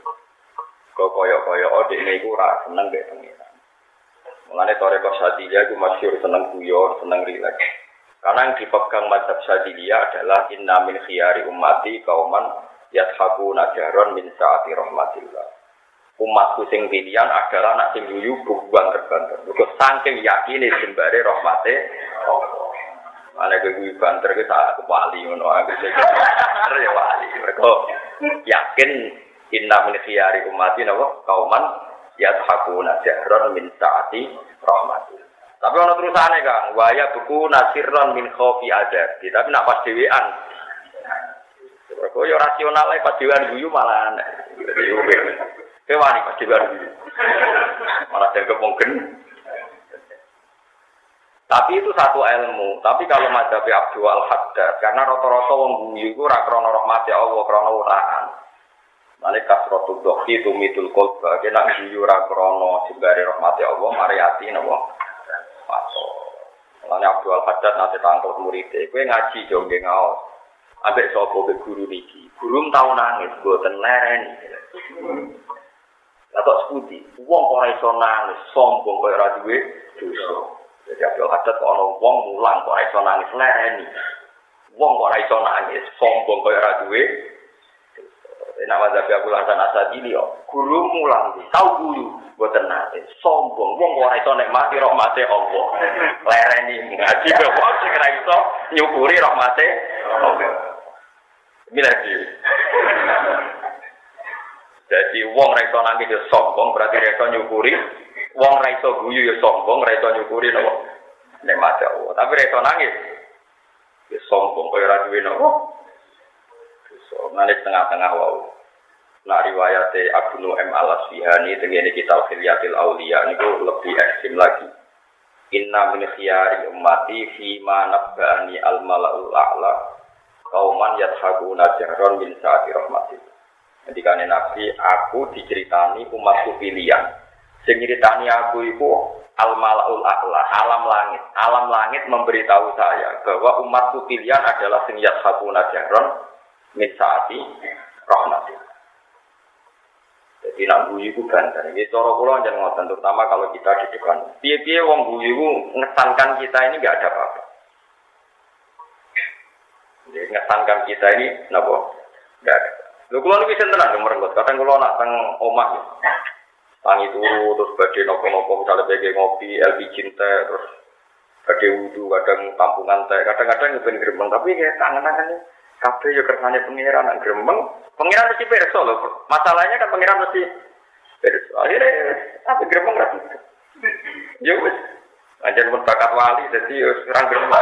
Kok kaya-kaya dhekne iku ora seneng mbek pengiran. Mulane toreko Syadziliyah iku masyhur seneng guyon, seneng rileks. Karena yang dipegang mazhab Syadziliyah adalah inna min khiyari ummati qauman yadhakuna jaron min sa'ati rahmatillah. Umatku sing pilihan adalah anak sing yuyu bubuan terbanter. Mergo saking yakine jembare rahmate Allah. Ana kuwi banter ke sak wali ngono aku sing ya wali. Mergo yakin inna min khiyari ummati napa kauman yadhakuna jahran min taati rahmatillah. Tapi ana terusane Kang, wa ya buku nasirron min khofi azab. Tapi nak pas dhewean mergo yo rasional ae pas dhewean guyu malah aneh. Kewani pasti baru, malah tergepongken. Tapi itu satu ilmu. Tapi kalau mazhab Abdul Hadad, karena rata-rata wong guyu iku ra krana rahmat Allah, krana uraan. Malik kasrotul dohhi tumitul qalba, yen nak guyu ra krana jembare rahmat Allah, mari ati napa. Paso. Lan Abdul Hadad nate tangkep muridé, kowe ngaji yo nggih ngaos. Ambek sapa guru niki? Guru tau nangis, boten lereni. Atau seputi, uang orang iso nangis, sombong kaya ora duwe dosa. Jadi Abdul Hadad kok ana wong mulang kok ora iso nangis lereni. Wong kok ora iso nangis, sombong kaya ora duwe. Nek mazhab Abdul Hasan asy-Syadzili guru mulang, tau guru mboten nate, sombong wong kok ora iso nikmati rahmate Allah. Lereni ngaji kok sing ora iso nyukuri rahmate Allah. Ini lagi. Jadi wong ra iso nangis ya sombong, berarti ra iso nyukuri. Wong ra iso guyu ya sombong, ra iso nyukuri napa nikmat Allah. Tapi ra iso nangis ya sombong kaya ra duwe napa. Iso nangis tengah-tengah wae. Nah riwayat Abnu M Al-Asfihani tengene Kitab Hilyatul Auliya niku lebih ekstrem lagi. Inna min khiyari ummati fi ma nabbani al-mala'ul a'la qauman yadhakuna jahran min sa'ati rahmatillah. Ketika Nabi, aku diceritani umatku pilihan. Yang diceritani aku itu al-mala'ul a'la, alam langit. Alam langit memberitahu saya bahwa umatku pilihan adalah sing yadhakuna jahran min sa'ati rahmatillah. Jadi nak guyu ku ganten. Iki cara kula njen ngoten, terutama kalau kita di depan. Piye-piye wong guyu ku ngesankan kita ini enggak ada apa-apa. Jadi ngesankan kita ini napa? Enggak ada. Lho kula niku wisen tenan merenggut. Kadang kula nak teng omah ya. Tangi turu terus badhe napa-napa misale pege ngopi, L P G teh terus badhe wudu, kadang tampungan teh, kadang-kadang ben gremeng tapi kayak tangan-tangannya kabeh yo kersane pengiran nak gremeng. Pengiran mesti perso lho. Masalahnya kan pengiran mesti perso. Akhirnya apa gremeng ra gitu. Ya wis. Anjen pun bakat wali dadi ora gremeng.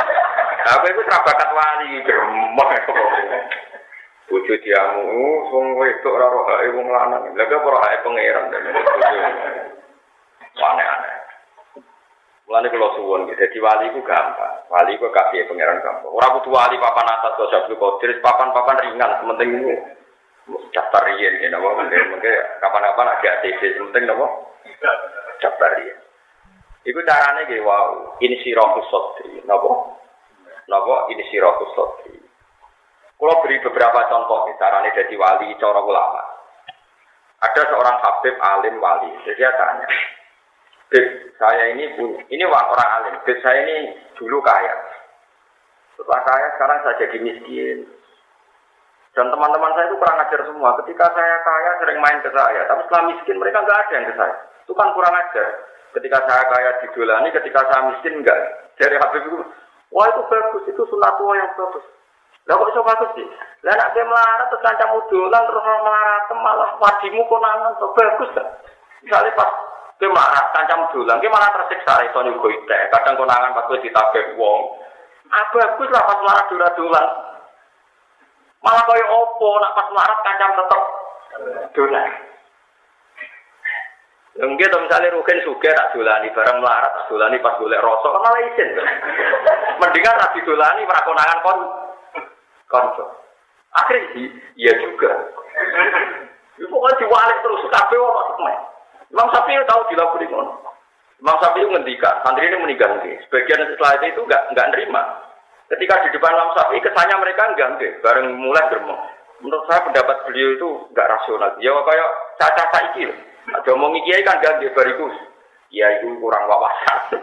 Apa iku ora bakat wali gremeng. Bojo diamu, wong wedok ora rohake wong lanang. Lha kok ora rohake pangeran dene. Aneh-aneh. Mulane kula suwun nggih, dadi wali iku gampang. Wali iku kabeh pangeran gampang. Ora kudu wali papan atas kok Abdul Qadir, papan-papan ringan sementing iku. Daftar riyen ya napa mengke kapan-kapan ada A T C sementing napa? Daftar riyen. Iku carane nggih wau, insirahus sadri napa? Napa insirahus sadri. Kalau beri beberapa contoh, caranya jadi wali, cara ulama. Ada seorang habib alim wali, dia tanya, Bib, saya ini punya, ini orang alim, Bib saya ini dulu kaya. Setelah kaya, sekarang saya jadi miskin. Dan teman-teman saya itu kurang ajar semua. Ketika saya kaya, sering main ke saya. Tapi setelah miskin, mereka nggak ada yang ke saya. Itu kan kurang ajar. Ketika saya kaya didolani, ketika saya miskin, nggak. Dari habib itu, wah itu bagus, itu sunatullah yang bagus. Lah kok iso bagus sih? Lah nek kowe melarat terus kancam udolan terus melarat malah wadimu konangan to bagus ta. Misale pas kowe melarat kancam udolan, kowe malah tersiksa iso nyugo ite. Kadang konangan pas kowe ditabek wong. Ah bagus lah pas melarat dolan. Malah koyo opo nek pas melarat kancam tetep dolan. Lengge to misale rugen sugih tak dolani bareng melarat tak dolani pas golek rasa kan malah isin. Mendingan ra didolani ora konangan kon Konco, akhirnya sih, iya juga. Ibu kan diwalik terus kafe orang main. Imam Syafi'i tahu dilakukan on. Imam Syafi'i ngendikan, santri ini meninggal nih. Sebagian setelah itu enggak enggak nerima. Ketika di depan Imam Syafi'i kesannya mereka enggak deh, bareng mulai germo. Menurut saya pendapat beliau itu enggak rasional. Ya kayak caca saiki. Ada omongi kiai kan enggak barikus. Ya itu kurang wawasan.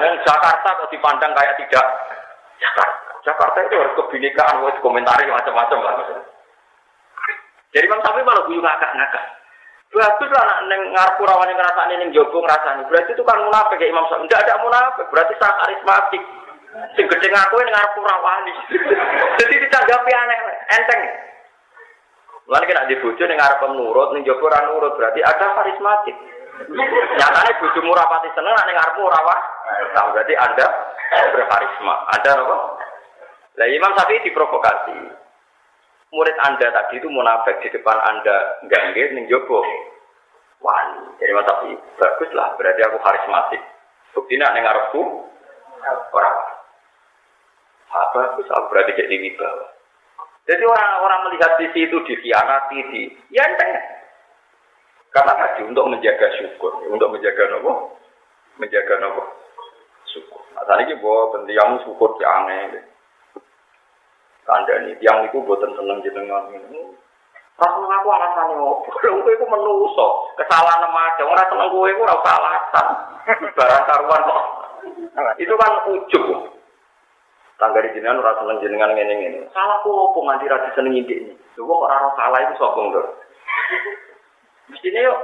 Neng Jakarta kok dipandang kayak tidak Jakarta. Jakarta itu harus kebinekaan, harus komentari macam-macam lah. Jadi Imam Syafi'i malah guyu ngakak-ngakak. Berarti itu anak ngarep rawan yang ngerasaan ini, yang jogo ngerasaan. Berarti itu kan munafik ya Imam Syafi'i. Tidak ada munafik, berarti sangat karismatik. Yang gede ngaku ini ngarep rawan. Jadi ditanggapi aneh, enteng. Mulai kena dibujuk, yang ngarep nurut, yang jogo orang nurut. Berarti ada karismatik. Nyatanya bujumu rapati seneng, yang ngarep rawan. Nah, berarti Anda berkarisma. Anda apa? Lah Imam Syafi'i diprovokasi. Murid Anda tadi itu munafik di depan Anda enggak nggih ning njaba. Wah, jadi Imam Syafi'i baguslah berarti aku karismatik. Buktine ning ngarepku ora. Apa bisa berarti cek di bawah. Jadi orang-orang melihat sisi itu dikhianati di ya enteng. Karena tadi untuk menjaga syukur, untuk menjaga apa? Menjaga apa? Syukur. Asane iki bo penting syukur ki aneh. Kandani tiang niku boten seneng jenengan niku. Rasane aku alasane opo? Kowe iku menungso, kesalahan madhe ora seneng kowe iku ora usah alasan. Barang karuan kok. Itu kan ujug. Tanggane jenengan ora seneng jenengan ngene-ngene. Salahku opo nganti ra disenengi ndekne? Lho kok ora ora salah iku sapa nggo? Mestine yo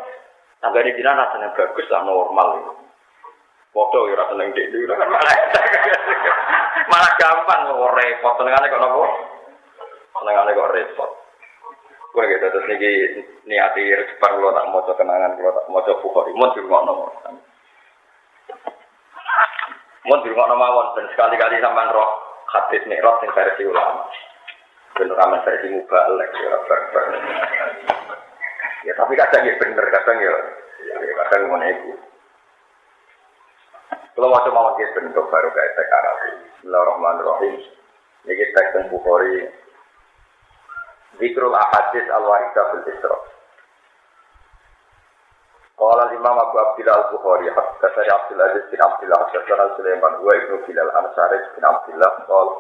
tanggane jenengan rasane bagus lah normal iku. Foto ora seneng ndekne ora malah. Malah gampang kok repot tenengane kok napa senengane kok repot. Kowe iki terus niki niati repar lo nak maca kenangan kula tak maca Bukhari mun dirungokno. Mun dirungokno mawon ben sekali-kali sampean roh hadis mikrot sing versi ulama. Ben ora men versi mubalek ya bar-bar. Ya tapi kadang ya bener kadang ya kadang ngene iki. Kalau macam awak dia bentuk baru kayak sekarang. Bismillahirrahmanirrahim. Ini teks Bukhari. Zikrul ahadits al-waridah fil Isra. Qala Imam Abu Abdillah Al-Bukhari, haddatsani Abdul Aziz bin Abdillah, haddatsana Sulaiman wa Ibnu Bilal Ansari bin Abdillah qala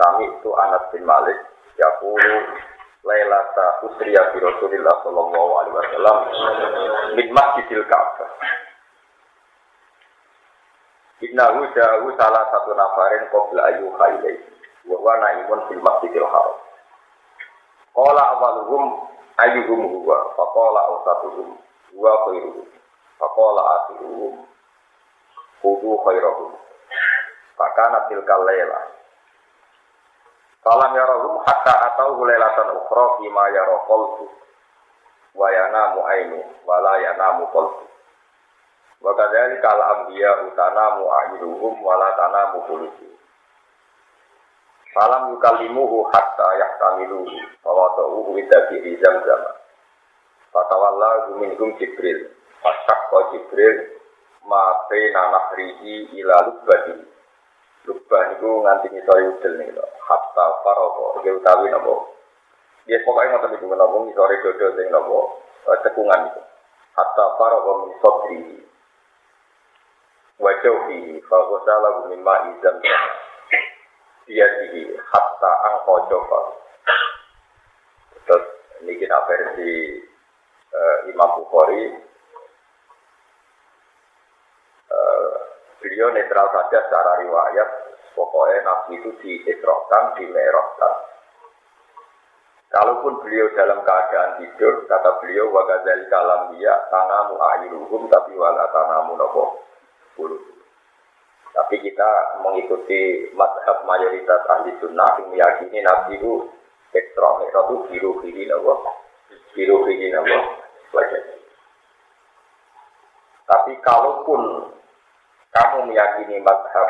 sami'tu Anas bin Malik yaqulu lailata usriya bi Rasulillah sallallahu alaihi wasallam min Masjidil Ka'bah. Innahu ja'u salah satu nafarin qabla ayu khailai wa huwa na'imun fil masjidil haram. Qala awaluhum ayyuhum huwa fa qala awsatuhum huwa khairuhum fa qala akhiruhum khudhu khairuhum fa kana tilka laila falam yarahum hatta atau lailatan ukhra fima yara qalbu wa yanamu ainu wa la yanamu qalbu. Wa kadzalika al-anbiya utanamu a'iluhum wa la tanamu qulubuhum. Falam yukallimuhu hatta yahtamiluhu wa wada'uhu bidda'i zamzam. Fatawallahu minkum Jibril. Fastaqqa Jibril ma baina nahrihi ila lubbati. Lubbah niku nganti ngisor udel niku. Hatta faragha iki utawi napa. Nggih pokoke ngoten niku menawa ngisore dodo sing napa cekungan niku. Hatta faragha min sadrihi. Wajohi fagosalahu min ma'i zamzam biyadihi hatta angko jofa. Terus ini kita versi uh, Imam Bukhari. uh, Beliau netral saja secara riwayat. Pokoknya Nabi itu diisrokan, dimerokkan. Kalaupun beliau dalam keadaan tidur, kata beliau wakazali kalam dia tanamu a'iluhum tapi wala tanamu nopo. Tapi kita mengikuti mazhab mayoritas ahli sunnah yang meyakini Nabi itu ekstra merah itu biru-biru Allah, biru-biru Allah. Tapi kalaupun kamu meyakini mazhab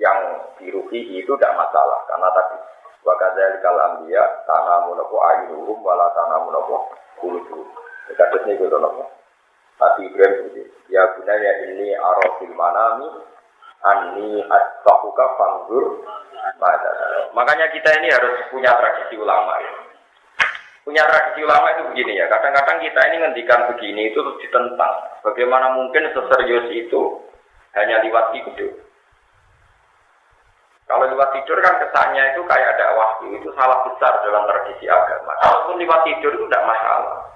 yang biru-biru itu tidak masalah, karena tadi wakadzalika al-anbiya tanamu nabu a'iluhum wala tanamu nabu kuluhum. Dekatnya itu Allah. Nabi Ibrahim ya gunanya ini arafil manami anni asbahuka fanzur. Makanya kita ini harus punya tradisi ulama ya. Punya tradisi ulama itu begini ya. Kadang-kadang kita ini ngendikan begini itu ditentang. Bagaimana mungkin seserius itu hanya lewat tidur. Kalau lewat tidur kan kesannya itu kayak ada wahyu. Itu salah besar dalam tradisi agama. Kalaupun lewat tidur itu tidak masalah,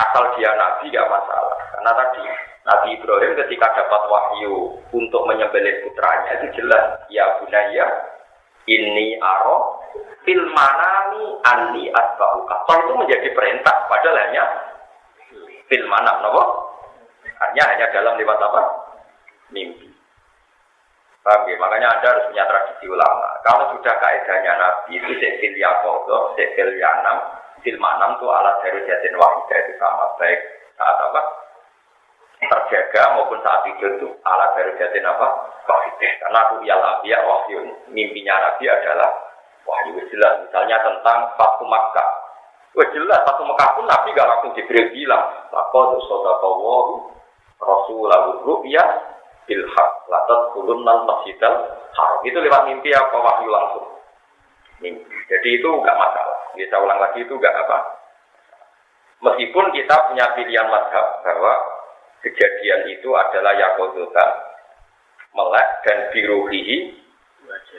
asal dia nabi tidak masalah. Karena tadi Nabi Ibrahim ketika dapat wahyu untuk menyembelih putranya itu jelas ya bunaya inni aro fil manami anni asbauka. Kalau itu menjadi perintah padahal hanya fil manam napa? Hanya hanya dalam lewat apa? Mimpi. Paham ya? Makanya Anda harus punya tradisi ulama. Kalau sudah kaidahnya Nabi itu sekil ya qadha, sekil ya nam. Silmanam itu alat dari jatin wahidah itu sama baik saat apa terjaga maupun saat tidur itu alat dari jatin apa wahidah. Karena ru'yal anbiya wahyu, mimpinya Nabi adalah wahyu jelas. Misalnya tentang Fatu Makkah, wah jelas Fatu Makkah pun Nabi gak langsung Jibril bilang laqad sadaqallahu rasulahu ru'ya bil haq la tadkhulunal masjidal haram. Itu lewat mimpi apa wahyu langsung mimpi. Jadi itu gak masalah. Kita ulang lagi itu enggak apa. Meskipun kita punya pilihan mazhab bahwa kejadian itu adalah yakozuka melek dan biruhihi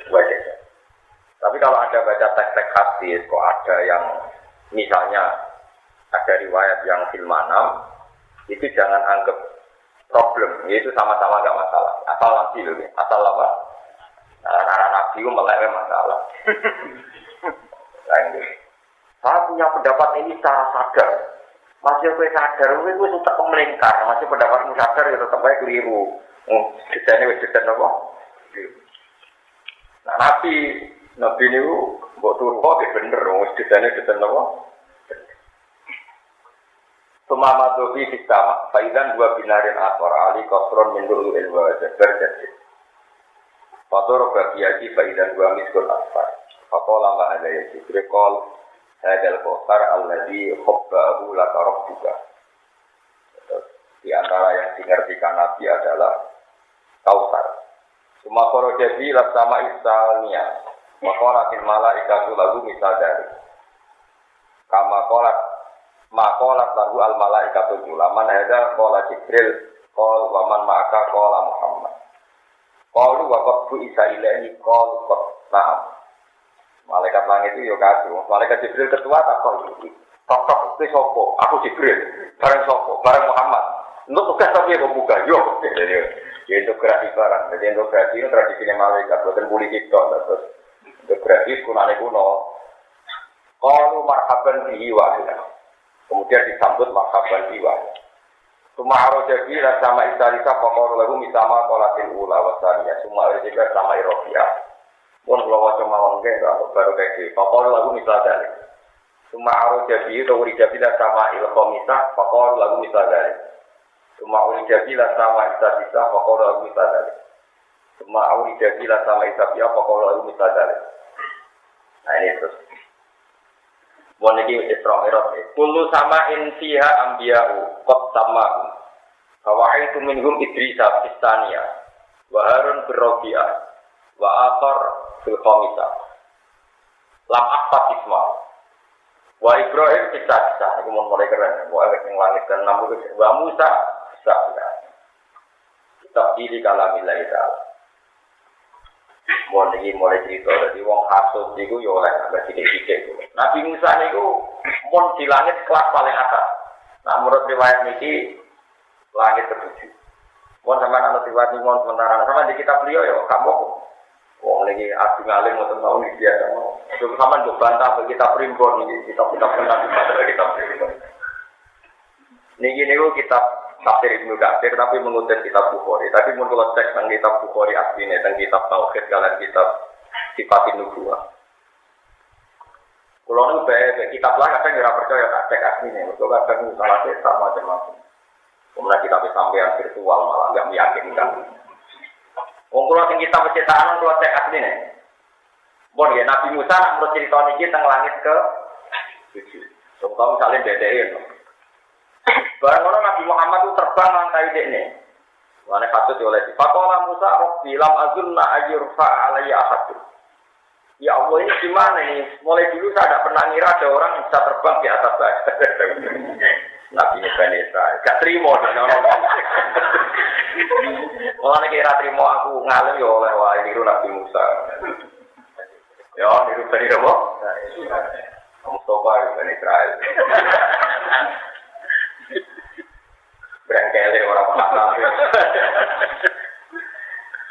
wajah. Tapi kalau ada baca teks-teks hadis, kok ada yang misalnya ada riwayat yang silmanam, itu jangan anggap problem. Itu sama-sama enggak masalah. Asal nabi loh, asal apa? Karena nabi itu meleknya masalah. Saya punya pendapat ini secara sadar. Masih gue sadar, gue gue tetap melingkar. Masih pendapatmu sadar ya tetap gue keliru. Desainnya gue desain apa? Nah, Nabi Nabi niku mbok turu kok bener wis ditene diten napa. Sumama dobi kita faidan dua binarin ator ali kosron mendulu ilwa jabar jadid. Fator bagiaji faidan dua miskul asfar. Fakola mahadaya jibrikol hadal kotar alladhi khobbahu lakarok juga. Di antara yang dikertikan Nabi adalah kautar. Suma koro jadi laksama istalnya. Makola bin malaikatu lagu misadari. Kama kolak Makolat lagu al-malaikatul ulaman hadha kola Jibril kol waman ma'aka kola Muhammad kolu wakot bu'isa ilahi kol kot na'am. Malaikat langit itu ya kadu. Malaikat Jibril ketua tak kol tok-tok itu sopo, aku Jibril bareng sopo, bareng Muhammad untuk tugas tapi yang membuka, yuk ya itu gerasi barang, jadi itu gerasi itu tradisinya malaikat, buatan politik terus itu gerasi kunane kuno kolu marhaban bihi wahidah. Kemudian disambut makhaban jiwa. Suma arojagi rasama istalika pakor lagu misama kolatin ula wasannya. Suma arojagi rasama irofiah. Pun kalau cuma orang kalau baru kaji pakor lagu misalnya. Suma arojagi tawurijagi rasama ilkomisa pakor lagu misalnya. Suma arojagi rasama istalika pakor lagu misalnya. Suma arojagi rasama istalika pakor lagu misalnya. Nah ini terus. Wanita ini Isra Mi'raj. Kullu sama'in fiha anbiya'u qad sama'u. Fawaitu minhum Idrisa Fistania wa Harun Birrabi'ah wa Athar fil Qamisa. Lam Aqfat Isma. Wa Ibrahim Fistania. Iku mun mulai keren. Wa Alif langit dan enam itu wa Musa Fistania. Kitab Hilyatul Auliya ta'ala. Mohon lagi mulai cerita dari wong hasud niku yo oleh nambah sithik-sithik. Nabi Musa niku mun di langit kelas paling atas. Nah, menurut riwayat niki langit ketujuh. Mun sampean ana riwayat niku mun sementara sama di kitab beliau yo kamu wong lagi asli ngalim ngoten taun iki ya. Terus sampean yo bantah ke kitab primbon niki kitab-kitab Nabi padha kitab primbon. Niki niku kitab Tafsir N U Tafsir tapi mengutip Kitab Bukhari. Tapi mun kula cek nang Kitab Bukhari asline nang Kitab Tauhid kalian Kitab Sifat Nubuwah. Kula nu bae kitab lan apa ora percaya tak cek asline. Kok kadang salah cetak macam-macam. Kemudian kita sampean virtual malah enggak meyakinkan. Wong kula sing kitab cetakan kula cek asline. Bon ya Nabi Musa nak menurut cerita niki teng langit ke tujuh. Contoh misalnya D D I. Barang orang Nabi Muhammad itu terbang lantai dekne. Mana patut oleh si Fakola Musa Robi lam azulna ajurfa alaiya ahadu. Ya Allah ini gimana nih? Mulai dulu saya tidak pernah ngira ada orang yang bisa terbang di atas saya. Nabi Musa gak terima dengan orang. Mulai kira terima aku ngalem ya oleh wah niru Nabi Musa. Ya niru dari apa? Mustafa bin Israel. Berangkali orang-orang Nabi.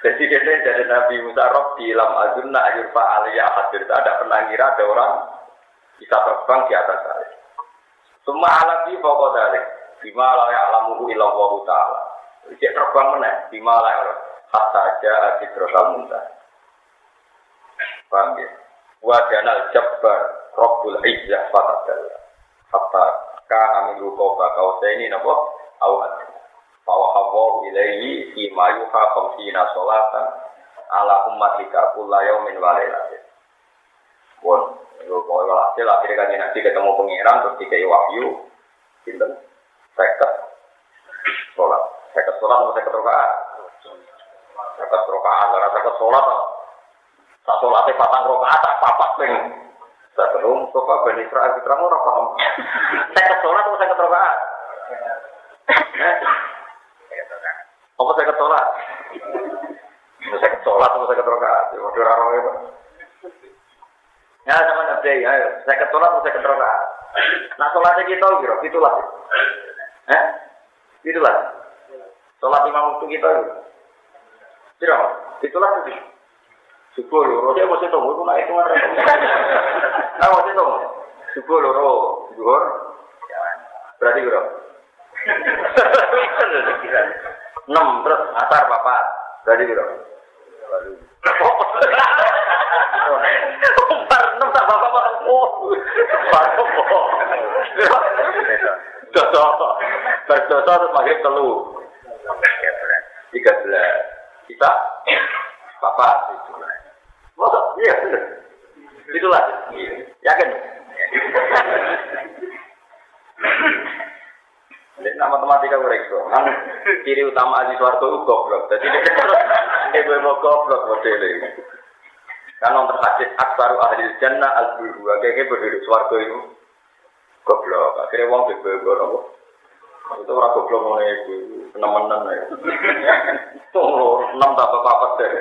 Jadi kita jadi Nabi Musa Rob di lam azunna ayurfa aliyah hadir. Ada pernah kira ada orang bisa terbang di atas salib. Semua alat di pokok salib. Bima la ya'lamuhu illallah ta'ala. Dia terbang meneh. Bima la ya'lamuhu. Hatta ja'a sidratal muntaha. Paham ya? Wa janal jabbar Rabbul Izzah fatadalla. Hatta kana min rukoba kausaini nabok. Awat, fawahawu ilaihi imayuha komsina solatan ala ummatika kulayau min walilatin. Bon, kalau kalau hasil akhirnya kaji nanti ketemu pengiran terus dikai wahyu, pinter, seket, solat, seket solat atau seket rokaat, seket rokaat, karena seket solat, tak solatnya patang rokaat tak papat peng, tak terung, soka benisra kita mau rapam, seket solat atau seket rokaat. Apa saya ketolak? Saya ketolak atau saya ketolak? Waduh raro ya pak. Ya sama Nabi, ayo. Saya ketolak atau saya ketolak? Nah sholatnya kita gitu, itulah. Eh? Itulah. Sholat imam waktu kita gitu. Tidak, itulah itu. Subuh lho, saya masih tunggu, itu naik kemana. Nah masih tunggu. Subuh lho, duhur. Berarti gitu. enam terus asar bapak. Jadi biro. Umar enam tak bapak orang tua. Baru boh. Dosa, berdosa terus maghrib telu. Tiga belas. Kita, bapak itu. Wah, iya. Itulah. Yakin? Ini nama matematika korek kok. Kan ciri utama Aziz Wargo goblok. Jadi terus ego ego goblok modele. Kan orang tersaksi akbaru ahli jannah al-buru. Kayak berdiri Wargo itu goblok. Akhirnya wong bego ora. Itu ora goblok ngene iku. Temen-temen ya. Tolong enam ta apa-apa teh.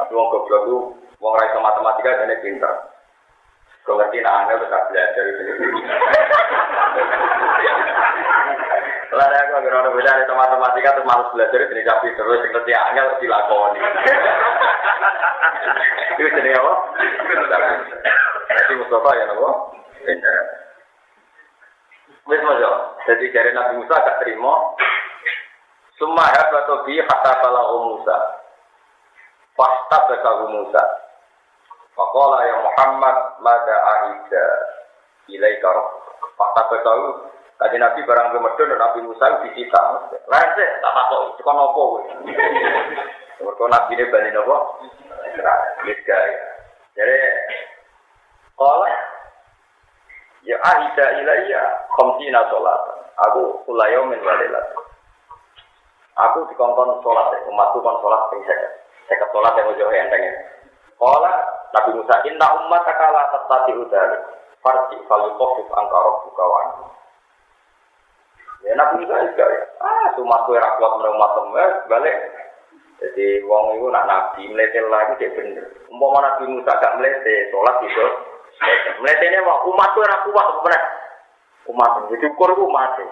Tapi wong goblok itu wong ra iso matematika jane pinter. Kau ngerti nak anda besar belajar itu. Kalau ada aku agak orang belajar di matematika terus malas belajar itu jenis tapi terus ngerti angel dilakoni. Itu jenis apa? Si Mustafa ya nabo. Wes mojo. Jadi dari Nabi Musa tak terima. Semua hafal tobi kata kalau Musa. Fakta berkau Musa. Faqala ya Muhammad mada ahida ilaika rabbuk. Fakta bertahu tadi Nabi barang kemedun dan Nabi Musa disita. Lese tak takut itu kan apa kowe. Mergo Nabi ne bani napa? Misga. Jadi qala ya ahida ilaiya khamsina salatan. Aku kula yaumin wa lailah. Aku dikongkon salat, umatku kon salat ping seket. seket salat yang ojo enteng. Qala Nabi Musa, inna ummataka la tastati'u dzalik, farji falyukhaffif anka rabbuka wa anhum. Ya Nabi Musa juga ya, ah cuma kowe ra kuat menawa matem, balik. Jadi wong iku nak nabi mletel lagi cek bener. Umpama Nabi Musa gak mlete, salat iso. Mletene wae umat kowe ra kuat bener. Umat iki diukur ku umat.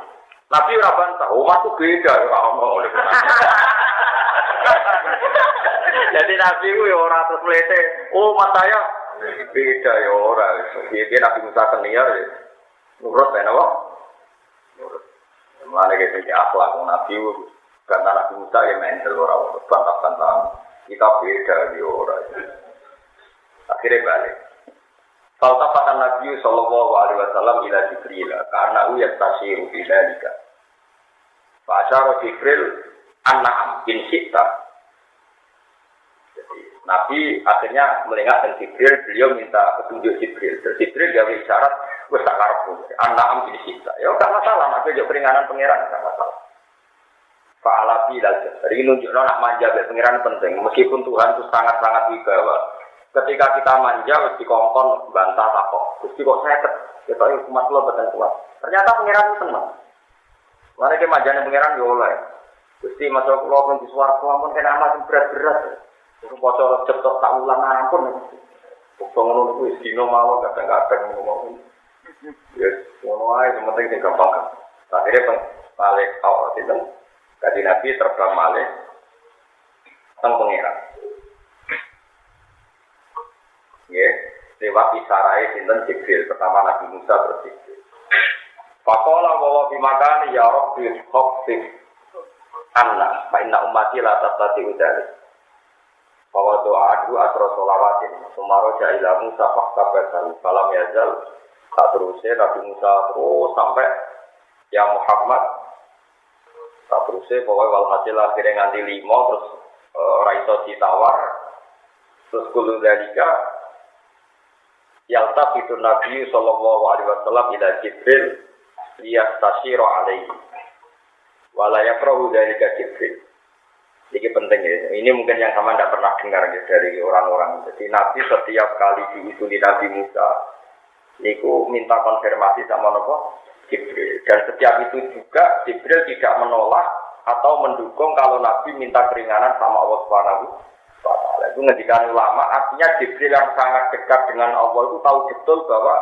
Nabi ora bantah, umat ku beda ora ono oleh. Jadi Nabi ku ya ora terus mlete. Oh, matanya beda ya ora. Iki Nabi Musa senior ya. Nurut ben apa? Nurut. Mulane iki sing akhlak Nabi ku kan Nabi Musa ya mental ora ono bantah-bantah. Kita beda ya ora. Akhire balik. Falsafatan Nabi sallallahu alaihi wasallam ila Jibril karena ia tasiru bidzalika. Fa asyara Jibril anna in sita. Nabi akhirnya melengah dan Jibril, beliau minta petunjuk Jibril. Terus Jibril gawe syarat, wis tak karepku, ana am disiksa. Ya enggak masalah, nek yo keringanan pangeran enggak masalah. Fa'ala bilal. Jadi nunjukno nak manja mbek pangeran penting, meskipun Tuhan itu sangat-sangat wibawa. Ketika kita manja wis dikongkon bantah takok. Gusti kok seket, ketoke umat kula mboten kuat. Ternyata pangeran seneng. Mare ke manjane pangeran yo oleh. Gusti maca kula pun di swarga ampun kena amal sing berat-berat. Bocor cetok tak ulang ampun. Bocor ngono kuwi dino mawon kadang-kadang ngomong. Yes, ngono ae penting sing gampang. Akhire balik awak itu. Jadi Nabi terbang malih teng pengira. Nggih, lewat isarae sinten Jibril pertama Nabi Musa bersikir. Faqala wa fi makani ya rabbi khafif anna fa inna ummati la tastati udalik. Bahwa doa adu atro solawatin sumaro jaila Musa fakta bersalu salam yazal tak terusnya Nabi Musa terus sampai ya Muhammad tak terusnya bahwa walhasil akhirnya nganti limo terus e, raiso ditawar terus kulun dalika yaltab itu Nabi sallallahu alaihi wasallam ila Jibril liyastashiro alaihi walayakrahu dalika Jibril. Ini penting ya. Ini mungkin yang sama tidak pernah dengar ya, dari orang-orang. Jadi Nabi setiap kali diusuli Nabi Musa, niku minta konfirmasi sama Nabi Jibril. Dan setiap itu juga Jibril tidak menolak atau mendukung kalau Nabi minta keringanan sama Allah Subhanahu wa taala. Itu ngendikan ulama, artinya Jibril yang sangat dekat dengan Allah itu tahu betul bahwa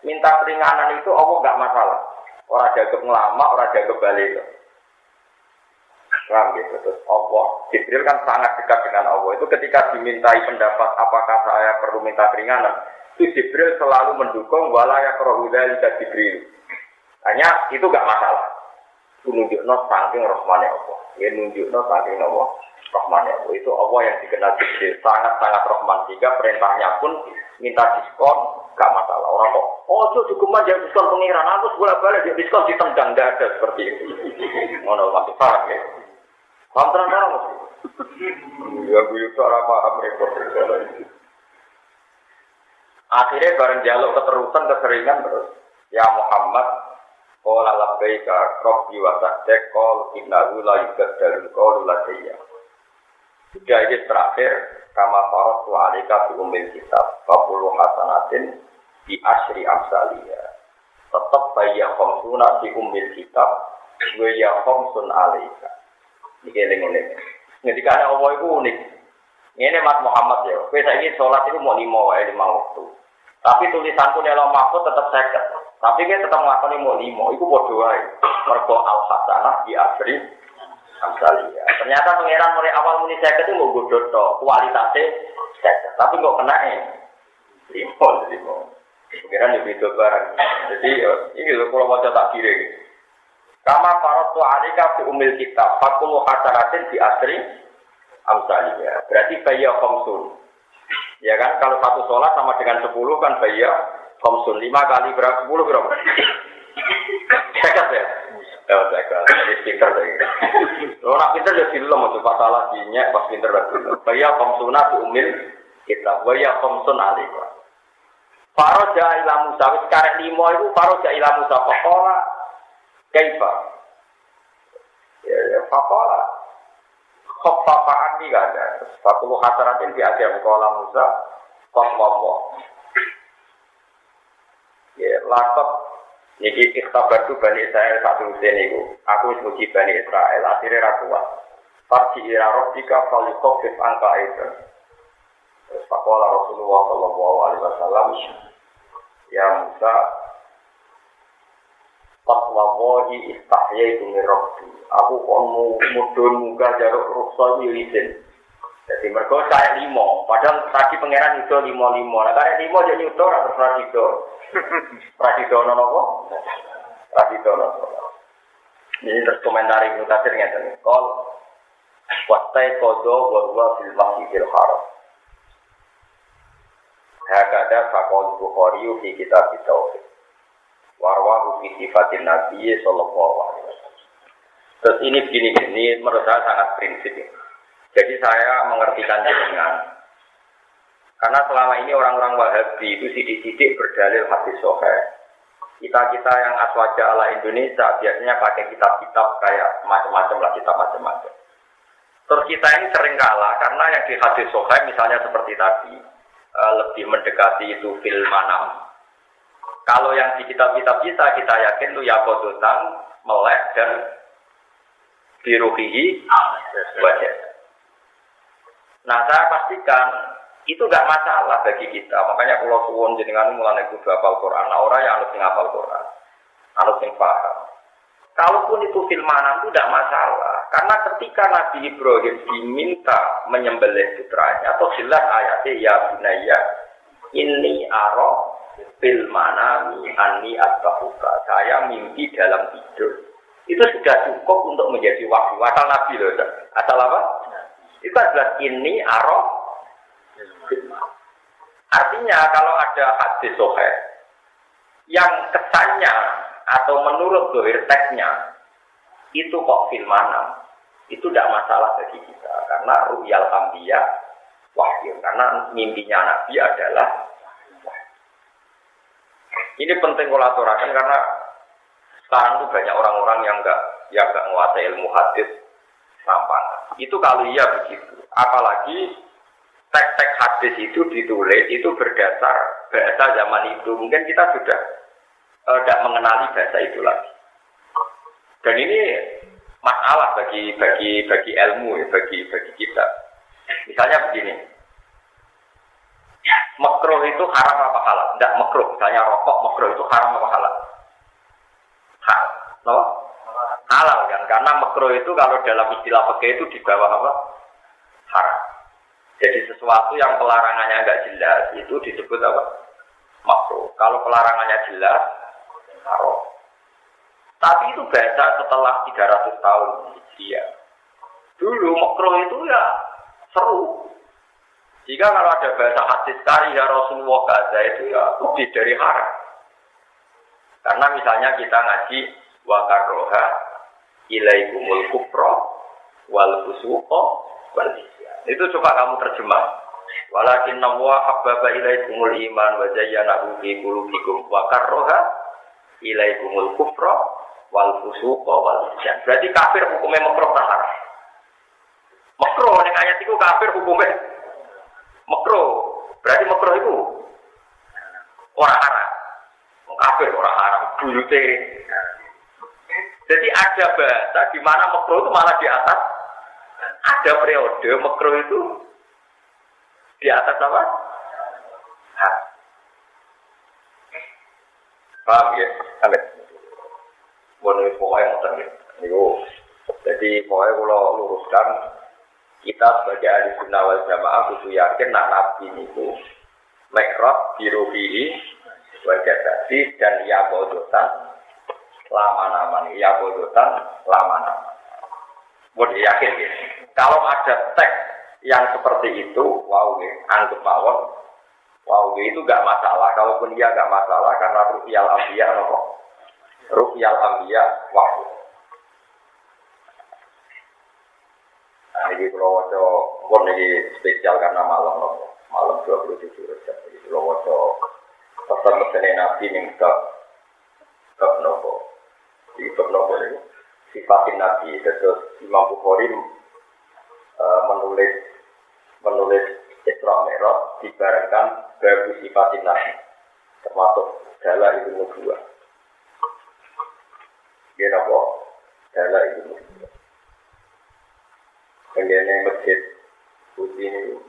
minta keringanan itu Allah enggak masalah. Orang dianggap ngelama, orang dianggap balik. Ram gitu terus Allah Jibril kan sangat dekat dengan Allah itu ketika dimintai pendapat apakah saya perlu minta keringanan itu Jibril selalu mendukung wala ya karahu dzalika Jibril hanya itu enggak masalah nunjukno saking rahmane Allah. Ya nunjukno saking Allah rahmane Allah. Itu Allah yang dikenal Jibril, sangat-sangat rahman sehingga perintahnya pun minta diskon gak masalah orang kok. Oh, itu cukup aja diskon pengiran. Aku bolak-balik dia diskon ditendang dada seperti itu. Ngono maksud paham ya. Paham terang-terang. Ya gue itu ora paham repot segala itu. Akhirnya bareng jaluk keterusan keseringan terus. Ya Muhammad Qala labbaika rabbi wa saddaqa qala innahu la yukadzdzabul qawlu ladayya. Sudah ayat terakhir kama faradtu 'alaika fi ummil kitab faqulu hasanatin bi asyri amsaliyah. Tetap bayya khamsuna fi ummil kitab wa ya khamsun 'alaika. Iki eling-eling. Ngendikane apa iku unik. Ngene Mas Muhammad ya, kowe saiki salat iki mok limo wae lima waktu. Tapi tulisanku nelo mahfud tetap seket. Tapi kita tetap melakukan limo limo, itu bodoh aja. Mergo al-hasanah di asri amsaliyah. Ternyata pengeran mulai awal muni saya itu nggak bodoh toh, kualitasnya saya, tapi nggak kena eh limo limo. Pengeran lebih bodoh barang. Jadi ini loh kalau mau cetak kiri. Kama faradtu 'alaika fi ummil kitab, faqulu hasanatin di asri amsaliyah. Berarti bayya khamsun. Ya kan kalau satu sholat sama dengan sepuluh kan bayya. Komsun lima kali berapa puluh berapa? Cekak ya? Oh cekak, jadi pinter lagi. Kalau nak pinter jadi lom, coba salah dinya pas pinter lagi. Bayar komsunat umil kita, bayar komsun alika. Faro jai lamu sawit karet limo itu, faro jai lamu sapakola, kaifa. Ya, sapakola. Kop papaan tidak ada. Satu hasaratin di asyam kola musa, kop kopo. Ya, lakot niki ikhtabartu Bani Israil satu Husain niku. Aku muji Bani Israil akhire ra kuat. Farji ila rabbika falyukhfif anka aida. Faqala Rasulullah sallallahu alaihi wasallam, ya Musa, taqwallahi istahyaitu min rabbi. Aku kon mudhun munggah jaluk ruksa wirisin. Jadi mergo saya limo, padahal tadi pangeran itu limo-limo. Lah karek limo yo nyuto ra prasido. Prasido ono napa? Prasido ono. Ini terus komentar Ibnu Katsir ngeten. Qol wastai kodo wa huwa fil masjidil haram. Hakada faqal Bukhari fi kitab Tauhid. Warwahu fi sifatin Nabi sallallahu alaihi wasallam. Terus ini begini-begini menurut saya sangat prinsip ini. Jadi saya mengertikan jenengan. Karena selama ini orang-orang Wahabi itu sidik-sidik berdalil hadis sahih. Kita-kita yang aswaja ala Indonesia biasanya pakai kitab-kitab kayak macam-macam lah, kitab macam-macam. Terus kita ini sering kalah karena yang di hadis sahih misalnya seperti tadi lebih mendekati itu fil manam. Kalau yang di kitab-kitab kita kita yakin itu yakodutan, melek dan biruhihi wajah. Nah saya pastikan itu nggak masalah bagi kita. Makanya kalau suwon jenengan mulai kudu hafal Quran, nah orang yang harus menghafal Quran, harus yang paham. Kalaupun itu filmanan itu nggak masalah, karena ketika Nabi Ibrahim diminta menyembelih putranya, atau jelas ayatnya ya bunayya inni ara fil manami anni atbahuka, saya mimpi dalam tidur. Itu sudah cukup untuk menjadi wahyu. Asal Nabi loh, asal apa? Itu adalah ini aroh. Artinya kalau ada hadis sahih yang kesannya atau menurut dohir teksnya itu kok filmanam, itu tidak masalah bagi kita karena ru'yal anbiya wahyu, karena mimpinya Nabi adalah wahyu. Ini penting kalau aturakan karena sekarang tuh banyak orang-orang yang nggak yang nggak menguasai ilmu hadis sampangan. Itu kalau iya begitu, apalagi teks-teks hadis itu ditulis itu berdasar bahasa zaman itu, mungkin kita sudah tidak uh, mengenali bahasa itu lagi. Dan ini masalah bagi bagi bagi ilmu ya, bagi bagi kita. Misalnya begini, makruh itu haram apa halal? Tidak makruh, misalnya rokok makruh itu haram apa halal? Haram, loh? Halal kan, karena makruh itu kalau dalam istilah fikih itu di bawah apa? Haram. Jadi sesuatu yang pelarangannya enggak jelas itu disebut apa? Makruh. Kalau pelarangannya jelas, haram. Tapi itu baca setelah tiga ratus tahun. Iya. Dulu makro itu ya seru. Jika kalau ada bahasa hadis tari ya Rasulullah kaza itu ya lebih dari haram. Karena misalnya kita ngaji wakaroha ilaikumul kufra wal fusuqa wal isyan. Itu coba kamu terjemah. Walakin nawwa habbaba ilaikumul iman wa zayyanahu fi qulubikum wakaroha ilaikumul kufra wal fusuqa wal isyan. Berarti kafir hukumnya makruh ta haram. Makruh nek ayat iku kafir hukumnya makruh. Berarti makruh iku ora haram. Kafir ora haram buyute. Jadi ada bahasa di mana makruh itu malah di atas. Ada periode makruh itu di atas apa? Hah. Paham ya? Amin. Bonus pokoknya ngoten niku. Jadi pokoknya kalau luruskan kita sebagai ahli sunnah wal jamaah kudu yakin nek nabi niku mikrab biruhi wajah tadi dan ya bodotan lama-lama ya bodotan lama-lama. Buat yakin ya. Kalau ada teks yang seperti itu, wow, anggap mawon, wow, itu enggak masalah. Kalaupun dia enggak masalah karena ruqyal ambiya kok. Ruqyal ambiya wow. Nah, ini kalau ada bon ini spesial karena malam loh, malam dua puluh tujuh Rajab. Jadi kalau ada pesan-pesan Nabi yang kita Bab Nopo di Bab Nopo ini sifatin Nabi. Terus Imam Bukhari uh, menulis menulis Isra Mi'raj dibarengkan bab sifatin Nabi termasuk dalam ilmu dua ya Nopo dalam ilmu dua pengennya masjid Putih ini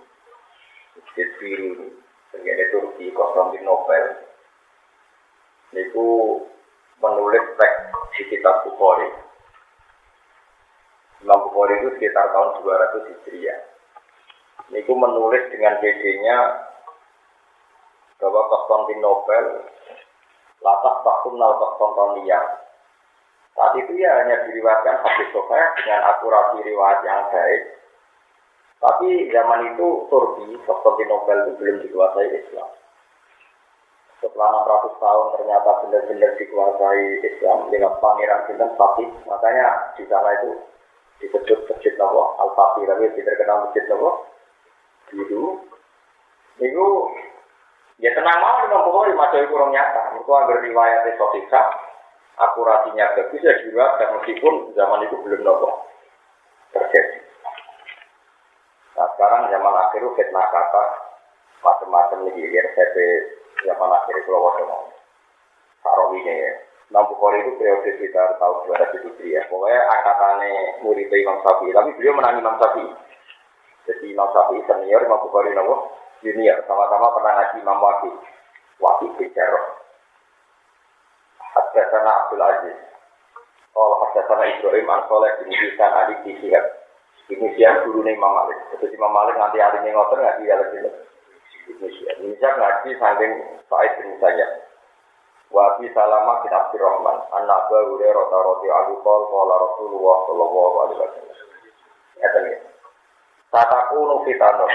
Masjid Biru ini pengennya Turki, Konstantinopel itu menulis teks di Kitab Bukhari. Imam Bukhari itu sekitar tahun dua ratus Hijriah. Itu menulis dengan bedanya bahwa Konstantinopel latas tahun Konstantinopel. Saat itu ya hanya diriwayatkan hadis sahih dengan akurasi riwayat yang baik. Tapi zaman itu Turki, Konstantinopel itu belum dikuasai Islam. Setelah enam ratus tahun ternyata benar-benar dikuasai Islam dengan pangeran Sultan Al-Fatih. Makanya di sana itu disebut Masjid Nabawi Al-Fatih, tapi diterkenal Masjid Nabawi Biru. Itu ya tenang mau dengan Bukhari masih kurang nyata. Itu agar riwayat sahih, akurasinya bagus ya juga, dan meskipun zaman itu belum nopo terjadi. Nah, sekarang zaman akhir itu fitnah kata macam-macam lagi R C P zaman akhir itu kalau ada mau tarawihnya ya. Imam Bukhari itu periode sekitar tahun dua ratus tujuh ya. Pokoknya angkatannya murid Imam Syafi'i, tapi beliau menang Imam Syafi'i. Jadi Imam Syafi'i senior, Imam Bukhari nomor junior, sama-sama pernah ngaji Imam Waqi, Waqi Bicara. Haddatsana Abdul Aziz, oh haddatsana Ibrahim an Shalih bin Hisan Ali bin Syihab. Ini siang gurunya Imam Malik. Terus Imam Malik nanti hari ini ngotor ngaji dalam jenis Indonesia. Indonesia ngaji saking Said bin Sayyid. Wabi Salamah bin Abdurrahman. An-Naba Hurairah Rota-Roti Al-Qol Qala Rasulullah Sallallahu Alaihi Wasallam. Ngerti nih. Tatakunu fitanun.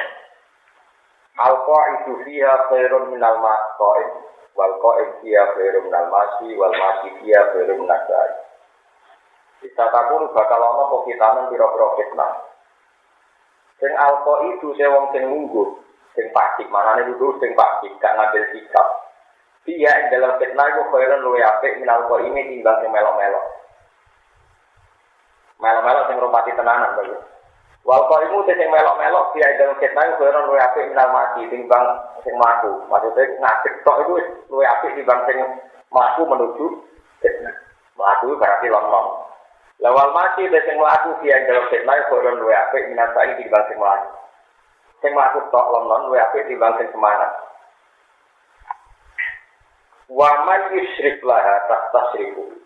Al-Qa'idu fiha khairun minal ma'qa'id. Wal-Qa'id fiha khairun minal ma'si. Wal-Ma'si fiha khairun minal ma'si. Bisa takun bakal ana apa fitanan pira-pira fitnah. Sing alqa itu se wong sing lungguh, sing pasik manane lungguh sing pasik gak ngambil sikap. Dia ing dalam fitnah iku kaya luwe apik minalqa ini timbang sing melok-melok. Melok-melok sing ngropati tenanan kaya. Walqa iku sing melok-melok dia ing dalam fitnah iku kaya luwe apik minalmati timbang sing mlaku. Maksude ngadeg tok iku luwe apik timbang sing mlaku menuju fitnah. Mlaku berarti lon-lon. Lawal mati dadi sing mlaku piye dalam fitnah koron luwe apik minasai timbang sing mlaku. Sing mlaku tok lon-lon luwe apik timbang sing semangat. Wa man yusyrik laha tasriku.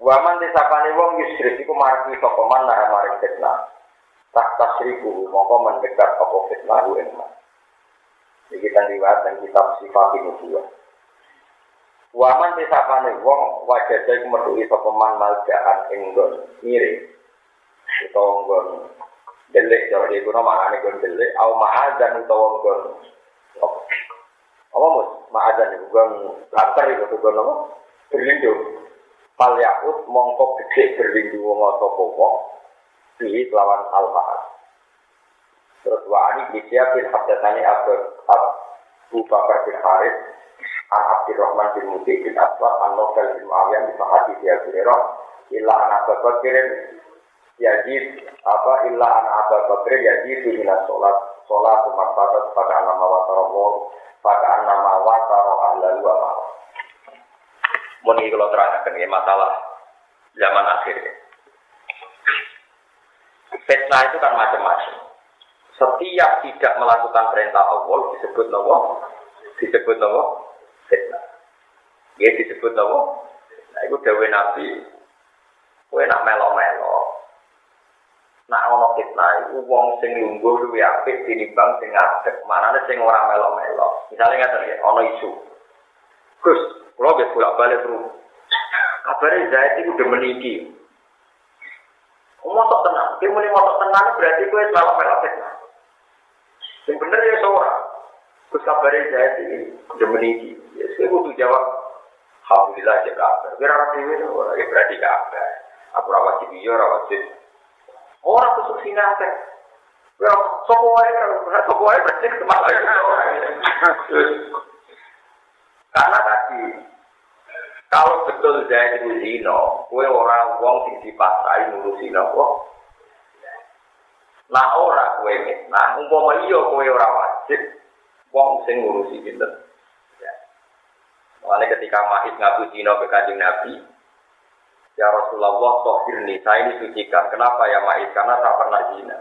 Wa man disapane wong yusyrik iku marani sapa man laha maring fitnah. Tasriku mongko mendekat apa fitnah lu enak. Iki kan riwayat dan kitab sifat ini juga. Waman pisapane wong wajah saya metu iso peman maljaan enggon miring. Kita enggon delik cara dia guna makane enggon delik. Aw ma'adzan utawa enggon. Apa mus ma'adzan enggon lantar iku enggon apa? Berlindu. Pal yakut mongko gedhe berlindu wong apa wong di lawan al-ma'ad. Terus wani disiap fil hadatani Abu Bakar bin Harith Al-Abdirrahman bin Mudi bin Aswad An-Nofel bin Mu'awiyah bin Mahadi Diagirah Illa an-Abba Bakirin Yazid apa Illa an-Abba Bakirin Yazid Minat sholat Sholat umat batas Pada an-nama wa tarawah Pada an-nama wa tarawah ahlalu wa ma'ala. Mungkin kalau terangkan ini masalah zaman akhir. Fitnah itu kan macam-macam. Setiap tidak melakukan perintah Allah disebut nama Disebut nama fitnah. Ya disebut apa? Nah itu dawuh Nabi. Kowe nak melok-melok. Nak ana fitnah iku wong sing lungguh luwih apik tinimbang sing ngadeg. Manane sing ora melok-melok. Misale ngaten ya, ana isu. Gus, kula wis bolak-balik terus. Kabare Zaid iku demen iki. Motok tenan. Ki muni motok tenan berarti kowe melok-melok fitnah. Sing bener ya ora. Gus kabare Zaid iki demen iki. Saya butuh jawab, alhamdulillah cek kabar. Berarti ini orang yang berarti kabar. Aku rawat video, rawat sih. Orang kusuk sinate. Berarti semua orang, semua orang berarti kemalangan orang. Karena tadi, kalau betul jadi musino, kue orang wong sing dipasai musino kok. Nah orang kue ni, nah umpama iya kue orang wajib, wong sing ngurusi itu. Makanya ketika Mahid ngaku Cina berkajing Nabi, ya Rasulullah tohirni, saya ini sucikan. Kenapa ya Mahid? Karena tak pernah Cina.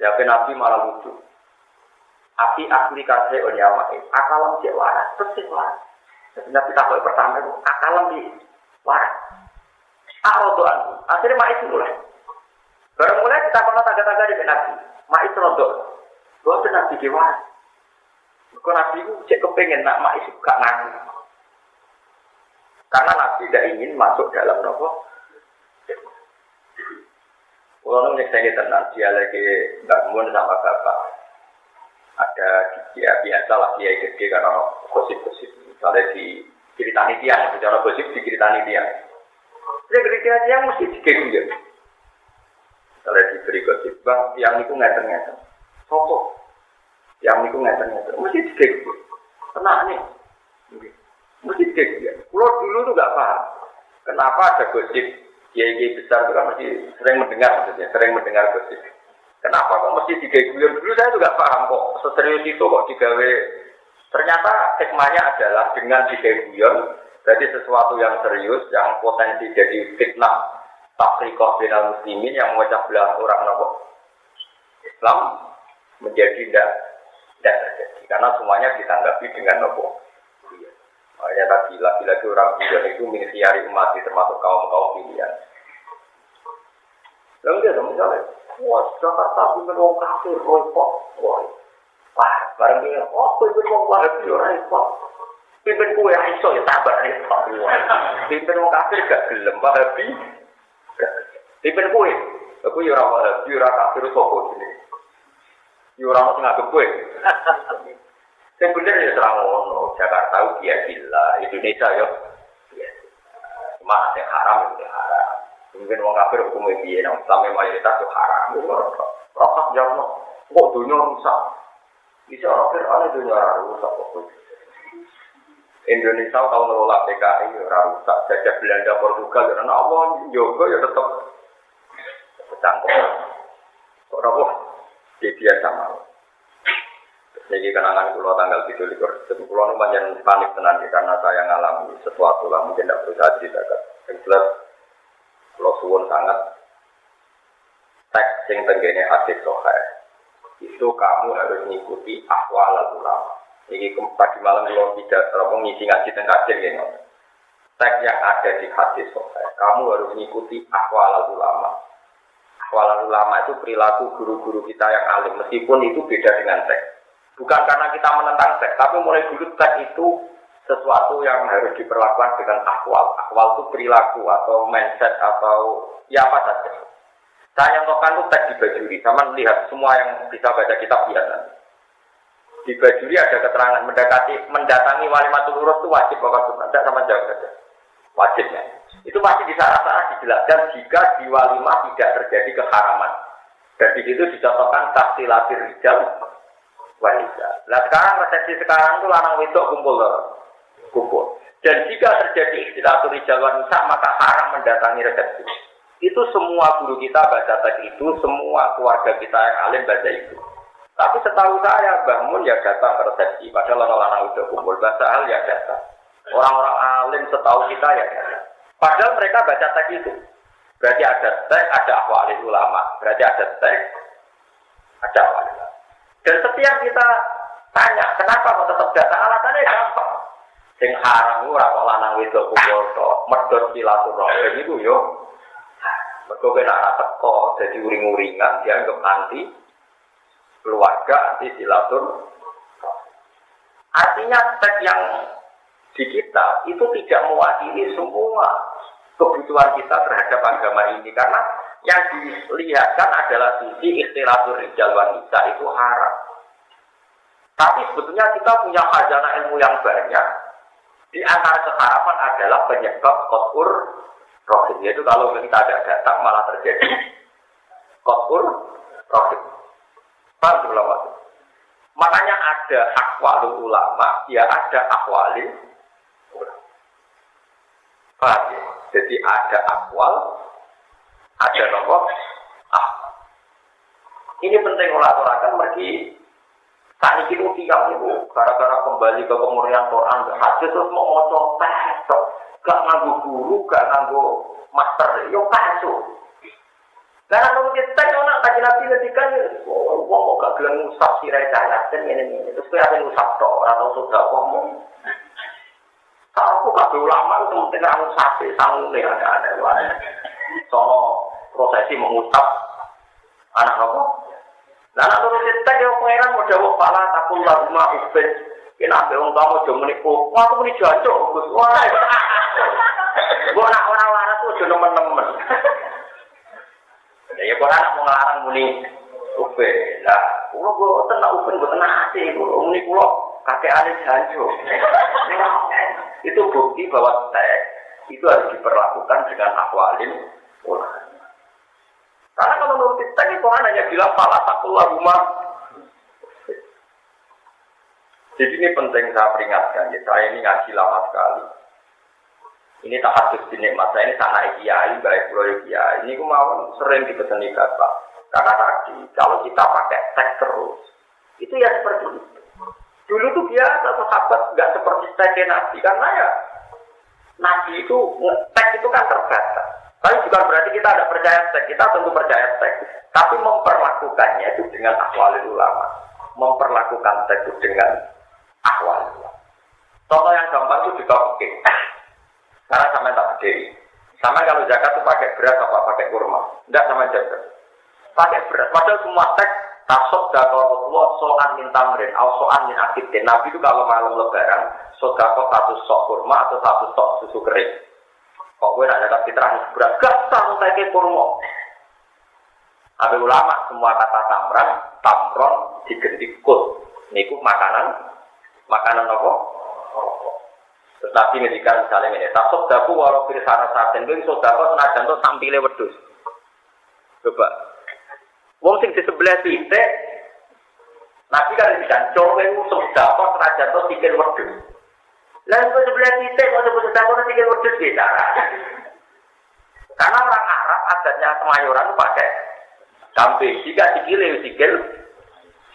Ya Nabi malah lucu. Aki asli kasih on ya Mahid. Akalam cek waras, terus cek waras. Nabi takut pertama itu, akalam di waras. Aro doan. Akhirnya Mahid mulai. Baru mulai kita pernah tangga-tangga di Nabi. Mahid rodok. Doa itu Nabi di waras. Kau Nabi itu cek kepengen nak Mahid gak ngaku. Karena Nabi tidak ingin masuk dalam nopo. Kalau nunggu saya tenang, dia lagi bangun sama bapak. Ada dia biasa lah dia gede karena gosip-gosip. Misalnya di kiri tani dia, bicara gosip di kiri tani dia. Dia kiri tani dia mesti dikegir. Misalnya diberi gosip, bang, yang itu ngeten-ngeten. Sokok, yang itu ngeten-ngeten. Mesti dikegir. Tenang nih. Mesti dikegir. Kalau dulu itu nggak paham, kenapa ada gosip kiai-kiai besar itu kan mesti sering mendengar, maksudnya sering mendengar gosip. Kenapa kok mesti digawe? Dulu saya juga paham kok seserius itu kok digawe. Ternyata hikmahnya adalah dengan digawe, berarti sesuatu yang serius yang potensi jadi fitnah, tafriqah bainal muslimin yang memecah belah orang nopo Islam menjadi tidak tidak terjadi karena semuanya ditanggapi dengan nopo. Makanya tadi lagi-lagi orang pilihan itu mengisiari umat termasuk kaum-kaum pilihan. Lalu dia dong misalnya, wah Jakarta bener wong kafir, repot, wah, wah bareng dia, oh bener wong kafir repot, bener kue iso ya tabar repot, bener wong kafir gak gelem, bahabi, bener kue, aku orang bahabi, orang kafir sopo sini, orang mau ngadu kue. Sebenarnya serang ono Jakarta dia gila, Indonesia yo. Cuma ada haram itu haram. Mungkin orang kafir hukum dia yang sampai mayoritas itu haram. Rosak jamu, kok dunia rusak? Bisa orang kafir ada dunia rusak kok. Indonesia kalau ngelola P K I rusak, jajah Belanda Portugal karena Allah juga ya tetap bertanggung. Kok roboh? Dia biasa malu. Jadi kenangan pulau tanggal tiga likur, pulau itu banyak panik tenang karena saya mengalami sesuatu lah mungkin tidak perlu saya ceritakan. Jelas pulau suwon sangat teks yang tenggine hadis soheh itu kamu harus mengikuti ahwal ulama. Jadi tadi malam pulau tidak terlalu ngisi ngaji tentang kajian teks yang ada di hadis soheh. Kamu harus mengikuti ahwal ulama. Ahwal ulama itu perilaku guru-guru kita yang alim meskipun itu beda dengan teks. Bukan karena kita menentang teks, tapi mulai dulu teks itu sesuatu yang harus diperlakukan dengan akwal. Akwal itu perilaku atau mindset atau ya apa saja. Saya contohkan itu teks di Bajuri, sama melihat semua yang bisa baca kitab lihat. Di Bajuri ada keterangan mendekati mendatangi walimatul urus itu wajib apa sunat, tidak sama jawab saja. Wajibnya. Itu masih di sana-sana dijelaskan jika di walimah tidak terjadi keharaman. Dan di situ dicontohkan tahsilatir rijal wanita. Nah sekarang resepsi sekarang itu lanang wedok kumpul kumpul. Dan jika terjadi tahsilatir rijal wanita maka haram mendatangi resepsi. Itu semua guru kita baca teks itu, semua keluarga kita yang alim baca itu. Tapi setahu saya bangun ya datang persepsi, padahal orang-orang udah kumpul baca hal ya datang. Orang-orang alim setahu kita ya datang. Padahal mereka baca teks itu. Berarti ada teks, ada akwalil ulama. Berarti ada teks, ada akwalil ulama. Dan setiap kita tanya, kenapa kok tetap datang? Alasannya gampang. Sing haram ora kok lanang wedok kumpul tok, medhot silaturahmi iku yo. Mereka kena teko, jadi uring-uringan, dianggap anti keluarga, anti silatur. Artinya teks yang di kita itu tidak mewakili semua kebutuhan kita terhadap agama ini. Karena yang dilihatkan adalah sisi ikhtilatur rijal wanita itu haram. Tapi sebetulnya kita punya khazanah ilmu yang banyak. Di antara keharapan adalah penyebab kotor rohim, yaitu kalau kita ada datang malah terjadi kotor rohim. Paham belum waktu? Makanya ada akwalul ulama, ya ada akwalil ulama. Paham ya? Jadi ada akwal, ada nongok, ah. Ini penting ulang-ulang mergi. Saat ini tiap itu, gara-gara kembali ke pengurian Quran, hadis terus mau ngocok pesok. Gak nganggu guru, gak nganggu master, yo kaso. Karena kalau kita orang kaji nabi ngedikan, wah, wah, gak gelang ngusap sirai cahaya dan ini-ini. Terus saya akan ngusap toh, atau sudah ngomong. Kalau aku kabeh ulama itu mungkin nganggu sapi, sanggul ya, ada-ada. Soal prosesi mengusap anak apa? Nah, kalau kita yang pengeran mau jawab pala, takul laguma ubed. Kena ambil orang kamu jauh menipu, wah aku ini jancok. Wah, gue nak orang larang tuh jodoh temen-temen. Ya, gue anak mau ngelarang muni ubed. Nah, gue gue tenang ubed, gue tenang hati. Gue muni pulau, kakek alis jancok. Itu bukti bahwa teks itu harus diperlakukan dengan akwalin ulama. Karena kalau menurut teks itu kan hanya bilang pala takul laguma. Jadi ini penting saya peringatkan, ya, saya ini ngaji lama sekali. Ini tahadus dinikmat, saya ini sanai kiai, baik proyek kiai. Ini aku mau sering dipeseni Bapak. Karena tadi, kalau kita pakai teks terus, itu ya seperti itu. Dulu tuh biasa, sahabat nggak seperti teksnya Nabi. Karena ya, Nabi itu, teks itu kan terbatas. Tapi bukan berarti kita tidak percaya teks, kita tentu percaya teks. Tapi memperlakukannya itu dengan akwalil ulama. Memperlakukan teks itu dengan akwal. Contoh yang gampang itu juga oke. Karena sama tak berdiri. Sama kalau zakat itu pakai beras apa pakai kurma. Tidak sama zakat. Pakai beras. Padahal semua teks tasod dakwah Allah soan min tamrin, al soan min akidin. Nabi itu kalau malam lebaran, sodako satu sok kurma atau satu sok susu kering. Kok gue nak zakat fitrah harus beras? Gak tahu pakai kurma. Habis ulama semua kata tamran, tamron diganti kut. Niku makanan. Makanan apa? Terus Nabi ngedikan misalnya ini, tak sodaku walau kiri sana sarden, itu sodaku senajan itu sampilnya wedus. Coba. Wong sing di sebelah titik, Nabi kan ngedikan, coba itu sodaku senajan itu sikil wedus. Lalu ke sebelah titik, kalau sebut sodaku itu sikil wedus, beda. Karena orang Arab adatnya kemayoran pakai kambing, jika sikilnya sikil,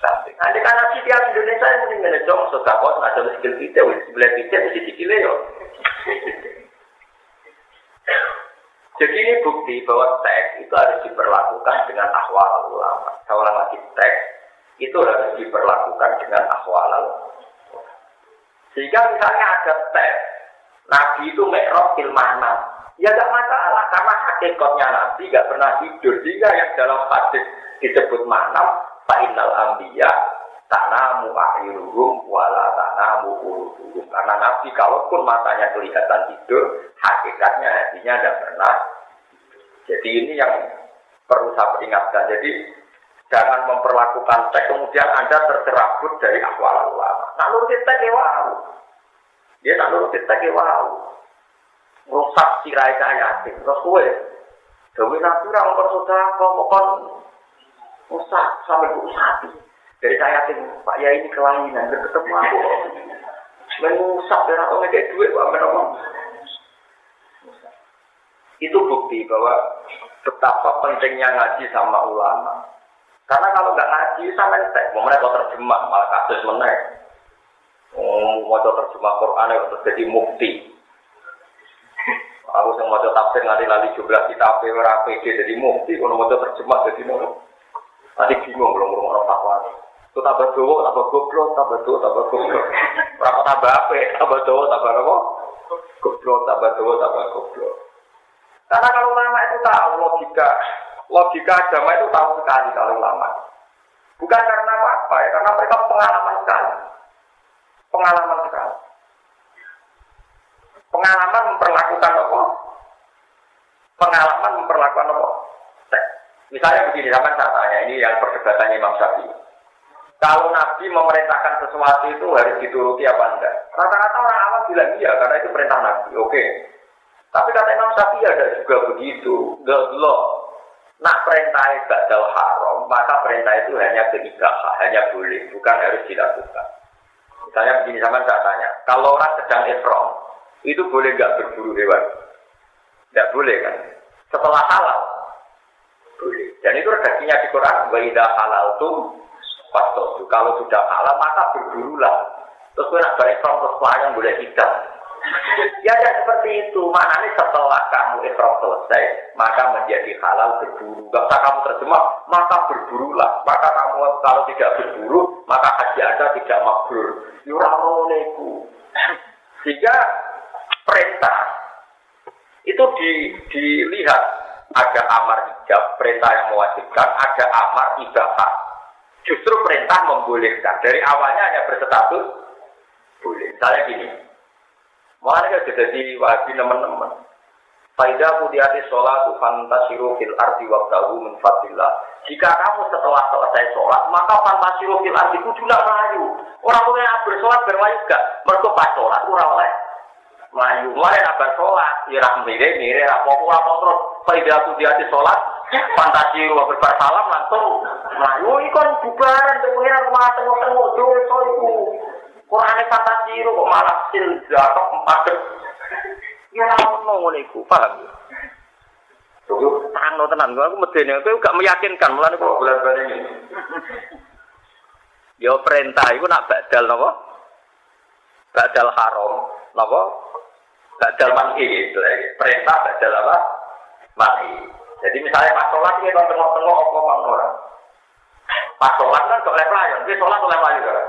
nanti kan nanti tiap Indonesia yang mending menejong sodakot ada skill kita, sebelah kita mesti dikilai yo. Jadi ini bukti bahwa teks itu harus diperlakukan dengan akwal ulama. Kalau lagi teks itu harus diperlakukan dengan akwal ulama. Sehingga misalnya ada teks Nabi itu mikrot ilmahna, ya nggak masalah karena hakikatnya Nabi nggak pernah tidur. Sehingga yang dalam hadis disebut manam. Innal anbiya tanamu a'iruhum wala tanamu uruhum. Karena Nabi kalaupun matanya kelihatan tidur, hakikatnya hatinya tidak pernah. Jadi ini yang perlu saya peringatkan. Jadi jangan memperlakukan teks kemudian Anda tercerabut dari akwal ulama. Nak nuruti teks ya wau. Dia nak nuruti teks ya wau. Rusak sirai saya yatim. Terus gue, Dewi Nabi orang bersaudara kau kon rusak sampai buku sapi. Dari saya yatim Pak Yai ini kelainan bertemu aku. Menusak dan atau ngedek duit Pak Menomong. Itu bukti bahwa betapa pentingnya ngaji sama ulama. Karena kalau nggak ngaji sama entek, mau mereka terjemah malah kasus menaik. Oh, mau terjemah Quran itu terjadi mufti. Aku yang mau tafsir ngali-ngali jumlah kitab ora P D jadi mufti, kalau mau terjemah jadi nono. Nanti bingung belum ngurung orang takwa. Itu tambah doa, tambah goblok, tambah doa, tambah goblok. Berapa tambah apa? Tambah doa, tambah apa? Goblok, tambah doa, tambah goblok. Karena kalau ulama itu tahu logika, logika agama itu tahu sekali kalau ulama. Bukan karena apa ya, karena mereka pengalaman sekali, pengalaman sekali, pengalaman memperlakukan apa? Pengalaman memperlakukan apa? Misalnya begini, zaman saya tanya ini yang perdebatannya Imam Syafi'i. Kalau Nabi memerintahkan sesuatu itu harus dituruti apa enggak? Rata-rata orang awam bilang iya karena itu perintah Nabi. Oke. Tapi kata Imam Syafi'i ada juga begitu. Gak-gak. Nah perintah itu badal haram, maka perintah itu hanya keibahah, hanya boleh, bukan harus dilakukan. Misalnya begini zaman saya tanya, kalau orang sedang ihram, itu boleh enggak berburu hewan? Enggak boleh kan? Setelah halal, boleh. Dan itu redaksinya di Quran, wa idza halaltum fathtu. Kalau sudah halal maka berburulah. Terus kalau nak ihram terus pelayan boleh hitam. Ya, ya seperti itu. Maknanya setelah kamu ihram selesai, maka menjadi halal berburu. Gak usah kamu terjemah, maka berburulah. Maka kamu kalau tidak berburu, maka haji Anda tidak mabrur. Yurahmoniku. Sehingga perintah itu di, dilihat ada amar ijab, perintah yang mewajibkan, ada amar ibahah. Justru perintah membolehkan. Dari awalnya hanya berstatus boleh. Misalnya gini. Makanya jadi wajib teman-teman. Faidah kudiati sholat fantasiru fil ardi wabdahu min fadillah. Jika kamu setelah selesai sholat, maka fantasiru fil ardi kudulah melayu. Orang punya abad sholat berlayu gak? Mertupat sholat, orang oleh melayu. Mereka abad sholat, irah mireh, mireh, rapopo, rapopo. Faidah kudiati sholat fantasiru berbar salam langsung melayu. Ini kan bubaran, pengiran rumah tengok-tengok, jauh soiku. Qur'ane fantasi itu kok malah silzah kok empadet. Ya ora ono ngono iku, paham ya? Lho, tano tenan kok aku medene kowe gak meyakinkan mulane kok bulan-bulan ini. Ya perintah iku nak badal napa? Badal haram napa? Badal manhi itu ya. Perintah badal apa? Manhi. Jadi misalnya pas salat iki tengok-tengok apa ora. Pas salat kan kok level ayo, wis salat oleh maju kan.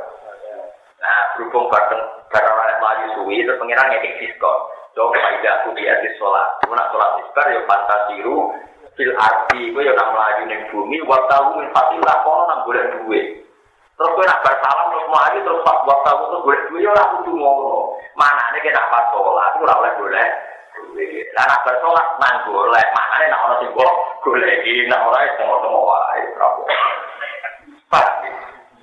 Nah, berhubung barang orang Melayu suwi, terus pengiran ngekik diskon. Coba tidak aku diatis sholat. Aku nak sholat diskar, ya fantasiru, fil arti, gue ya nak Melayu di bumi, waktahu min fatilah, kok nak boleh duit. Terus gue nak bersalam, terus Melayu, terus waktahu, terus boleh duit, ya aku tuh ngomong. Mana ini kena pas sholat, itu boleh boleh duit. Nah, nak bersolat, nang boleh. Mana ini nak orang simbol, golehin, nak orang yang ngomong-ngomong, wah, itu berapa. Pasti.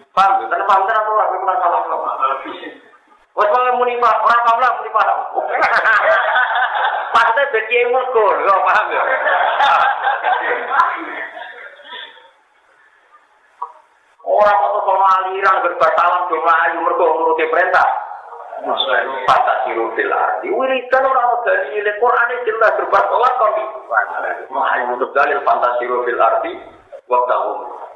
Paham, karena paham kan aku lagi pernah salah loh. Wes malah munimah, orang paham lah munimah. Maksudnya bagi yang mukul, kau paham ya? Orang itu sama aliran berbatalan cuma ayu merkul nuruti perintah. Fantasi rupiah. Diwiritan orang dari Quran ini jelas berbatalan kau di. Mahal untuk dalil fantasi rupiah arti waktu.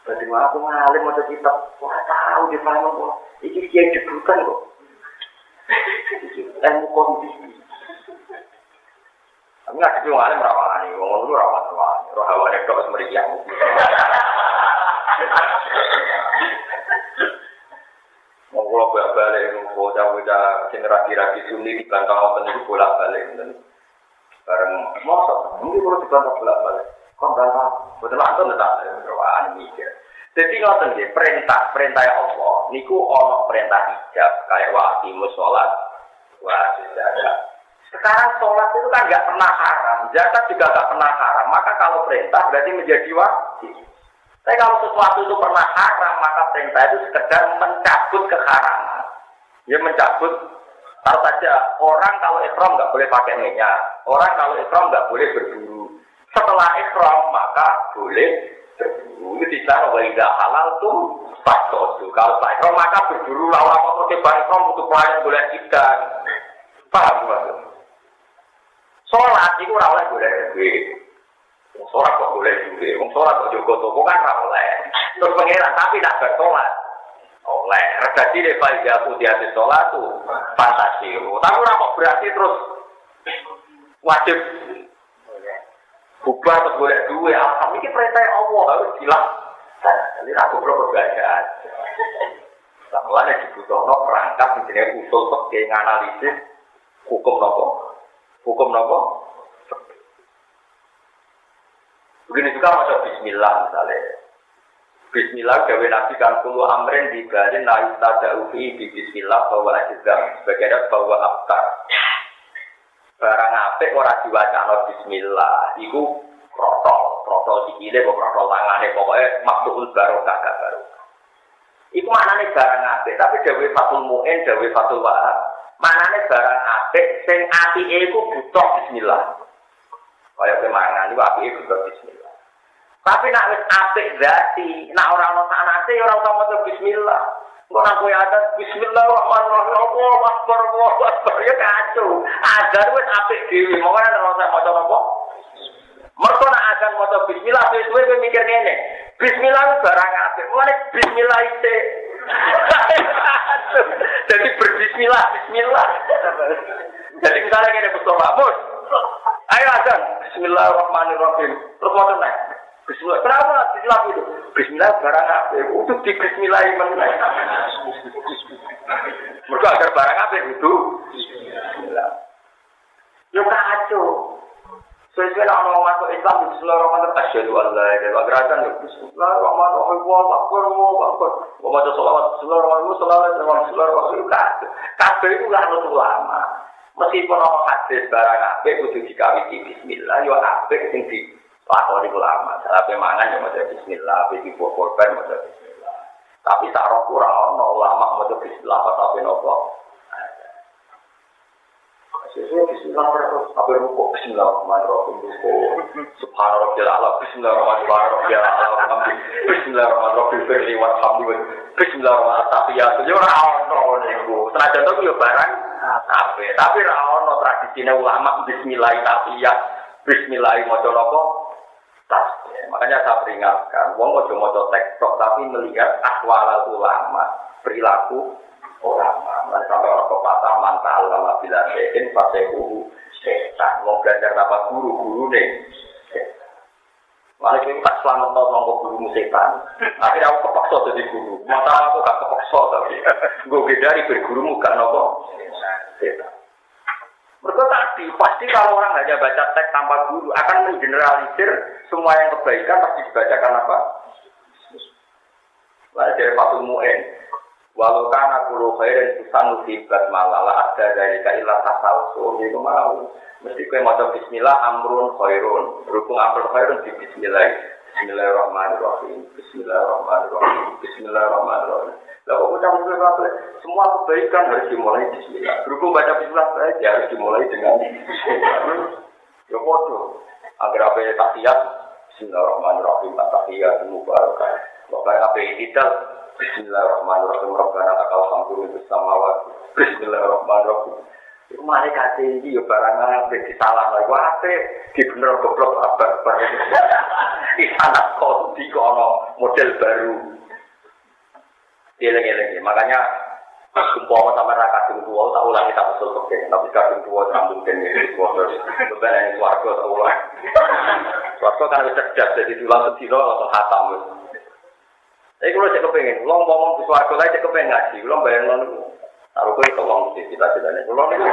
Berarti aku ngalim waktu kita, wah tahu dia paham kok, ini dia yang dibutuhkan kok. Ilmu kondisi. Tapi nggak sih ngalim rawani, ngomong itu rawat rawani, rawani dokter meriang. Mau kalau bolak balik, mau jauh-jauh generasi-generasi Sunni di Bangka Open itu bolak balik, bareng mosok, mungkin perlu di Bangka bolak balik. Kau bantah, betul-betul tak ada yang berwani. Jadi ngoten nggih, perintah perintah Allah niku ana perintah ijab kaya waqimus shalat wa zakat. Sekarang sholat itu kan enggak pernah haram, zakat juga enggak pernah haram. Maka kalau perintah berarti menjadi wajib. Tapi kalau sesuatu itu pernah haram, maka perintah itu sekedar mencabut keharaman. Ya mencabut. Taruh saja orang kalau ihram enggak boleh pakai minyak, orang kalau ihram enggak boleh berburu. Setelah ihram maka boleh berburu. Itu tidak boleh tidak halal tuh. Pasodu kalau ihram maka berburu lawan apa tiba ihram butuh pelayan boleh ikan. Paham maksudnya? Sholat itu ora oleh golek duit. Wong sholat kok golek duit, wong sholat kok jogo toko kan ora oleh. Terus pengeran tapi nak bar sholat. Oleh regati le faida ku diate sholat tuh fantasi. Tapi ora kok berarti terus wajib bubar terus golek duit. Apa iki perintah Allah harus jelas. Jadi aku perlu perbaikan. Sampeyan dibutuhno perangkat jenenge usul teknik analisis hukum nopo. Hukum apa? Begini juga masuk bismillah misalnya. Bismillah gawe nabi kan kulo amren di barin la tadaufi bi bismillah bahwa azza sebagaimana bahwa aftar. Barang apik ora diwacana bismillah iku protol, protol sikile kok protol tangane pokoke maksudul barokah barokah. Iku maknane barang apik tapi dhewe fatul muin dhewe fatul wa. Manane barang apik sing apike iku butuh bismillah. Kaya kemangane iku apike butuh bismillah. Tapi nek wis apik zati, nek ora ana sanate ya ora usah maca bismillah. Engko nek kowe ada bismillahirrahmanirrahim, Allahu akbar, Allahu akbar ya kacau. Agar wis apik dhewe, monggo nek ora usah maca apa. Mergo nek akan maca bismillah suwe-suwe kowe mikir ngene. Bismillah barang apik. Mulane bismillah ite. Jadi berbismillah, bismillah. Jadi misalnya kita butuh makmur, ayo azan, bismillahirrahmanirrahim. Terus mau naik, bismillah. Kenapa? Bismillah itu, bismillah barang apa? Untuk di bismillah iman naik. Mereka agar barang apa itu? Bismillah. Yo kacau. Sesuai dengan orang masuk Islam, bismillahirrahmanirrahim. Asyhadu an la ilaha illallah. Bismillahirrahmanirrahim. Wa ma'a salawat, bismillahirrahmanirrahim. Salawat wa bismillahirrahmanirrahim. Kabeh iku lanut ulama. Meskipun ana hadis barang apik kudu dikawiti bismillah yo apik sing dipakoni ulama. Salape mangan yo maca bismillah, wis dipo korban maca bismillah. Tapi sak ora ana ulama maca bismillah apa napa. Sesuai bismillah terus apa rukuk bismillahirrahmanirrahim subhanallah ala bismillahirrahmanirrahim alhamdulillah bismillahirrahmanirrahim berliwat hamdulillah bismillahirrahmanirrahim yo ora ono niku senajan to yo barang ape tapi ora ono tradisine ulama bismillah tahiyat bismillah maca napa tasbih makanya saya peringatkan wong aja maca TikTok tapi melihat ahwal ulama perilaku ulama lan sampe ora patah mantal ala bila sekin fasehu setan wong belajar apa guru-gurune setan. Malah iki pas selamat tau nang guru setan. Akhire aku kepaksa dadi guru. Mata aku gak kepaksa tapi nggo gedari bergurumu gak nopo setan. Mergo tadi pasti kalau orang hanya baca teks tanpa guru akan menggeneralisir semua yang kebaikan pasti dibacakan apa? Lah dari Fatul Mu'in walau karena guru khairin susanu sibat malala ada dari kailah asal suami itu mau mesti kau mau bismillah amrun khairun berhubung amrun khairun di bismillah bismillahirrahmanirrahim bismillahirrahmanirrahim bismillahirrahmanirrahim lalu macam apa semua kebaikan harus dimulai bismillah berhubung baca bismillah saja harus dimulai dengan ya bodoh agar apa tahiyat bismillahirrahmanirrahim tahiyat mubarakah mubarakah tidak bismillahirrahmanirrahim rabbana lakal hamdu bis samawati bismillahirrahmanirrahim iku mari kate iki yo barang apik disalah lha iku apik dibener goblok bar-bar iki anak kok dikono model baru eleng-eleng makanya sumpama sama rakat itu tuwa tak ulangi tak usul oke tapi kadung tuwa sambung den iki kuwi beban warga tak ulah warga kan wis cerdas dadi tulang sedina atau hatam wis. Saya kalau cek kepengen, ulang ngomong ke suaraku saya cek kepengen ngaji, ulang bayang ulang itu. Taruh gue tolong di cita-citanya, ulang itu.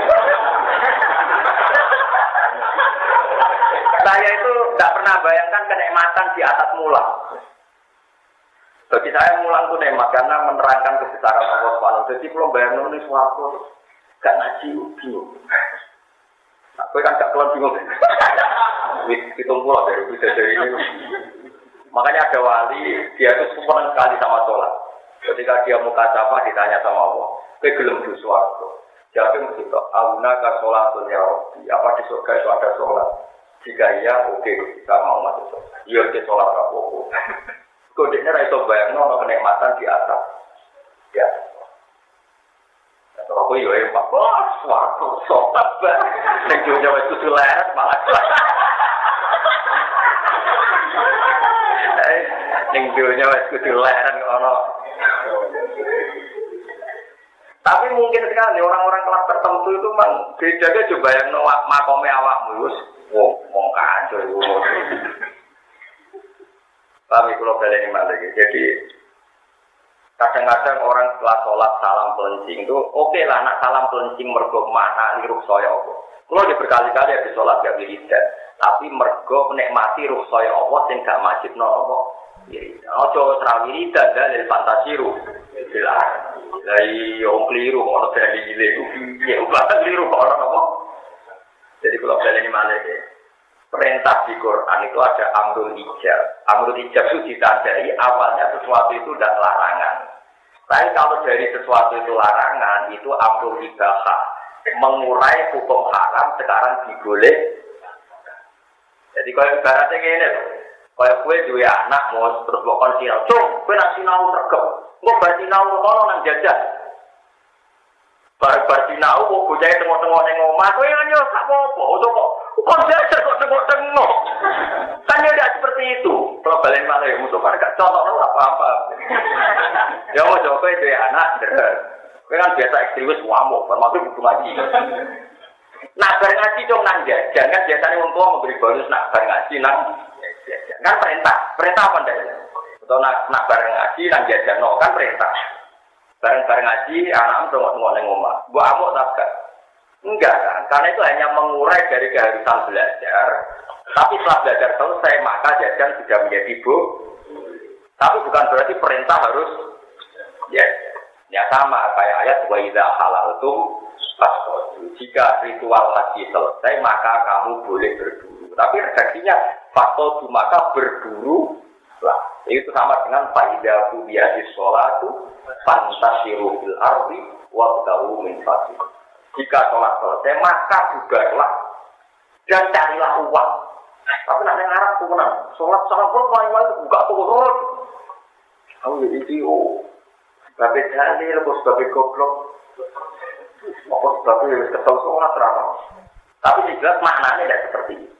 Saya itu tidak pernah bayangkan kenikmatan di atas mula. Bagi saya mulang tuh nemak karena menerangkan kebesaran Allah Subhanahu. Jadi kalau bayangin ini suatu gak ngaji bingung. Nah, gue kan gak keluar bingung. Hitung pulau dari bisa dari ini. Makanya ada wali dia itu senang sekali sama sholat. Ketika dia mau kacapa ditanya sama Allah, gue gelem duwe suatu. Jawabnya mesti kok. Aunaka sholatun ya Rabbi. Apa di surga itu ada sholat? Jika iya, oke kita mau masuk sholat. Iya ke sholat apa? Kodenya raiso bayangno ana kenikmatan di atas. Ya. Atau aku yo e Pak, suatu sobat bah. Nek yo nyawa itu selarat malah. Eh, ning yo nyawa itu selarat ana. Tapi mungkin sekali orang-orang kelas tertentu itu memang bedanya coba bayangno makome awakmu wis wong kacau iku. Kami kalau beli ini malah jadi kadang-kadang orang setelah sholat salam pelencing itu oke okay lah nak salam pelencing mergo makna niruh saya Allah. Kalau dia berkali-kali habis sholat gak beribadah, tapi mergo menikmati ruh saya Allah yang gak majib no Allah. Jadi, ojo terawiri dan dari fantasiru, jelas dari yang keliru orang dari jilu, ya ubah keliru orang Allah. Jadi kalau beli ini malah perintah di Quran itu ada amrul ijab. Amrul ijab itu ditandai awalnya sesuatu itu tidak larangan. Tapi kalau dari sesuatu itu larangan, itu amrul ibahah. Mengurai hukum haram sekarang diboleh. Jadi kalau ibaratnya gini loh. Kalau gue juga anak mau berbohong sinau, cung, gue nak sinau tergem. Gue bersinau kalau nang jajan. Bar-bar sinau, gue gojai tengok-tengok nengomah. Gue nyonya tak apa-apa, kok. Kok jajar kok tengok-tengok? Kan ya udah seperti itu. Kalau balik malah ya musuh warga. Contohnya nggak apa-apa. Ya mau coba itu ya anak. Gue kan biasa ekstremis wamuk. Maksudnya butuh ngaji. Nah bar ngaji dong nang jajan. Kan biasanya orang tua memberi bonus nak bar ngaji nang jajan. Kan perintah. Perintah apa enggak ya? Atau nak bar ngaji nang jajan. No, kan perintah. Bareng-bareng ngaji anak-anak tengok-tengok nengomah. Gue amuk tak enggak kan, karena itu hanya mengurai dari keharusan belajar. Tapi setelah belajar selesai, maka jajan sudah menjadi bu. Tapi bukan berarti perintah harus ya, ya sama kayak ayat wa idza halaltum fastadu. Jika ritual haji selesai, maka kamu boleh berburu. Tapi redaksinya fastadu maka berburu lah. Itu sama dengan faida qudiyatis sholatu fantasiru fil ardi wabtau min fadlillah. Jika sholat selesai, maka bubarlah dan carilah uang. Tapi nak dengar aku menang. Sholat sholat pun main-main buka turun. Aku jadi video. Tapi jali lepas tapi goblok. Lepas tapi kesel sholat terang. Tapi jelas maknanya tidak seperti itu.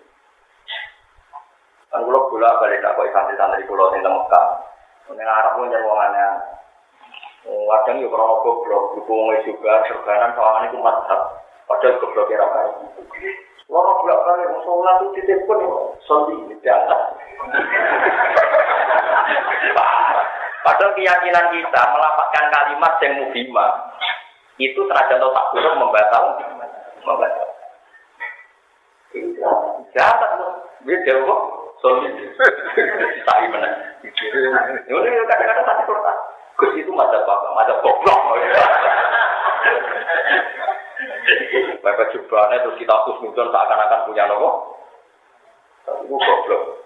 Kan kalau bola balik tak boleh santri-santri pulau ini Mekah. Mendengar aku nyeruangannya. Kadang yo ora goblok, dipungwe juga serbanan sawangane ku mazhab. Padahal gobloke ra kaya. Loro blok kali musala ku titipun sondi diatas. Padahal keyakinan kita melafalkan kalimat yang mubhimah itu terhadap otak buruk membatalkan membatalkan. Jatat loh, dia jawab sondi. Tapi mana? Yo yo kata-kata satu kotak. Gus itu mata bapak, mata goblok. Bapak jubahnya terus kita terus muncul seakan-akan punya nopo. Tapi gue goblok.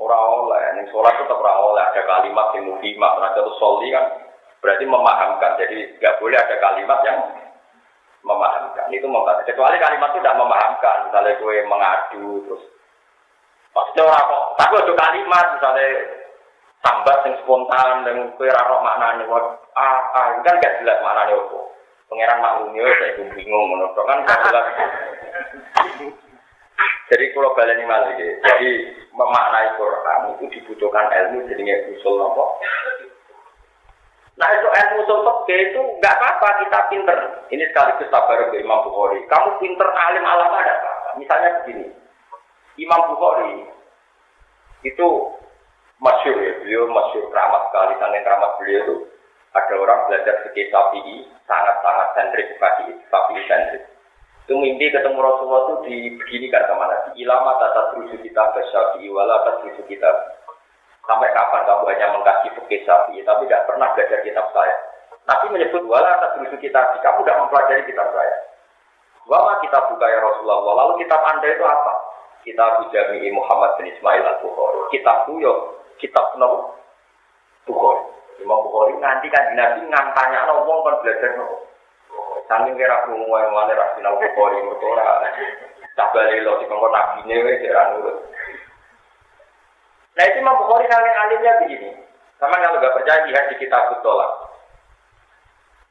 Orang oleh, yang sholat tetap orang oleh. Ada kalimat yang mubhimah, ternyata itu soli kan. Berarti memahamkan, jadi nggak boleh ada kalimat yang memahamkan. Itu memahamkan. Kecuali kalimat itu tidak memahamkan. Misalnya gue mengadu, terus. Maksudnya orang kok, tapi ada kalimat, misalnya sambat yang spontan dan kue raro maknanya ah ah kan gak jelas maknanya apa pengeran maklumnya saya bingung menurut kan gak jelas. Jadi kalau baleni malah gitu jadi memaknai Quran itu dibutuhkan ilmu jadinya usul apa. Nah itu ilmu usul fikih itu nggak apa-apa kita pinter ini sekaligus sabar ke Imam Bukhari kamu pinter alim alam ada apa misalnya begini Imam Bukhari itu masyur ya, beliau masyur keramat sekali, saking keramat beliau itu ada orang belajar fikih Syafi'i sangat-sangat sentrik, fikih Syafi'i sentrik itu mimpi ketemu Rasulullah itu di begini kata mana, ilama tata terusu kita ke Syafi'i wala tata terusu kita Sampai kapan kamu hanya mengkaji fikih Syafi'i, tapi tidak pernah belajar kitab saya? Nabi menyebut wala tadrusu kitab, kamu tidak mempelajari kitab saya. Wala kitab buka ya Rasulullah, lalu kitab anda itu apa? Kitab Jami'i Muhammad bin Ismail al-Bukhari. Kitab Buyo, kitab Nabi Bukhari. Imam Bukhari nanti kan Nabi ngantanya ngomong kan belajar Nabi. Saling kira krungu wae ngene ra sinau Bukhari motor ora. Tabale lho dikongkon nabine wis ora nurut. Nah itu Imam Bukhari saling alimnya begini. Sama kalau enggak percaya lihat di kitab Tolak.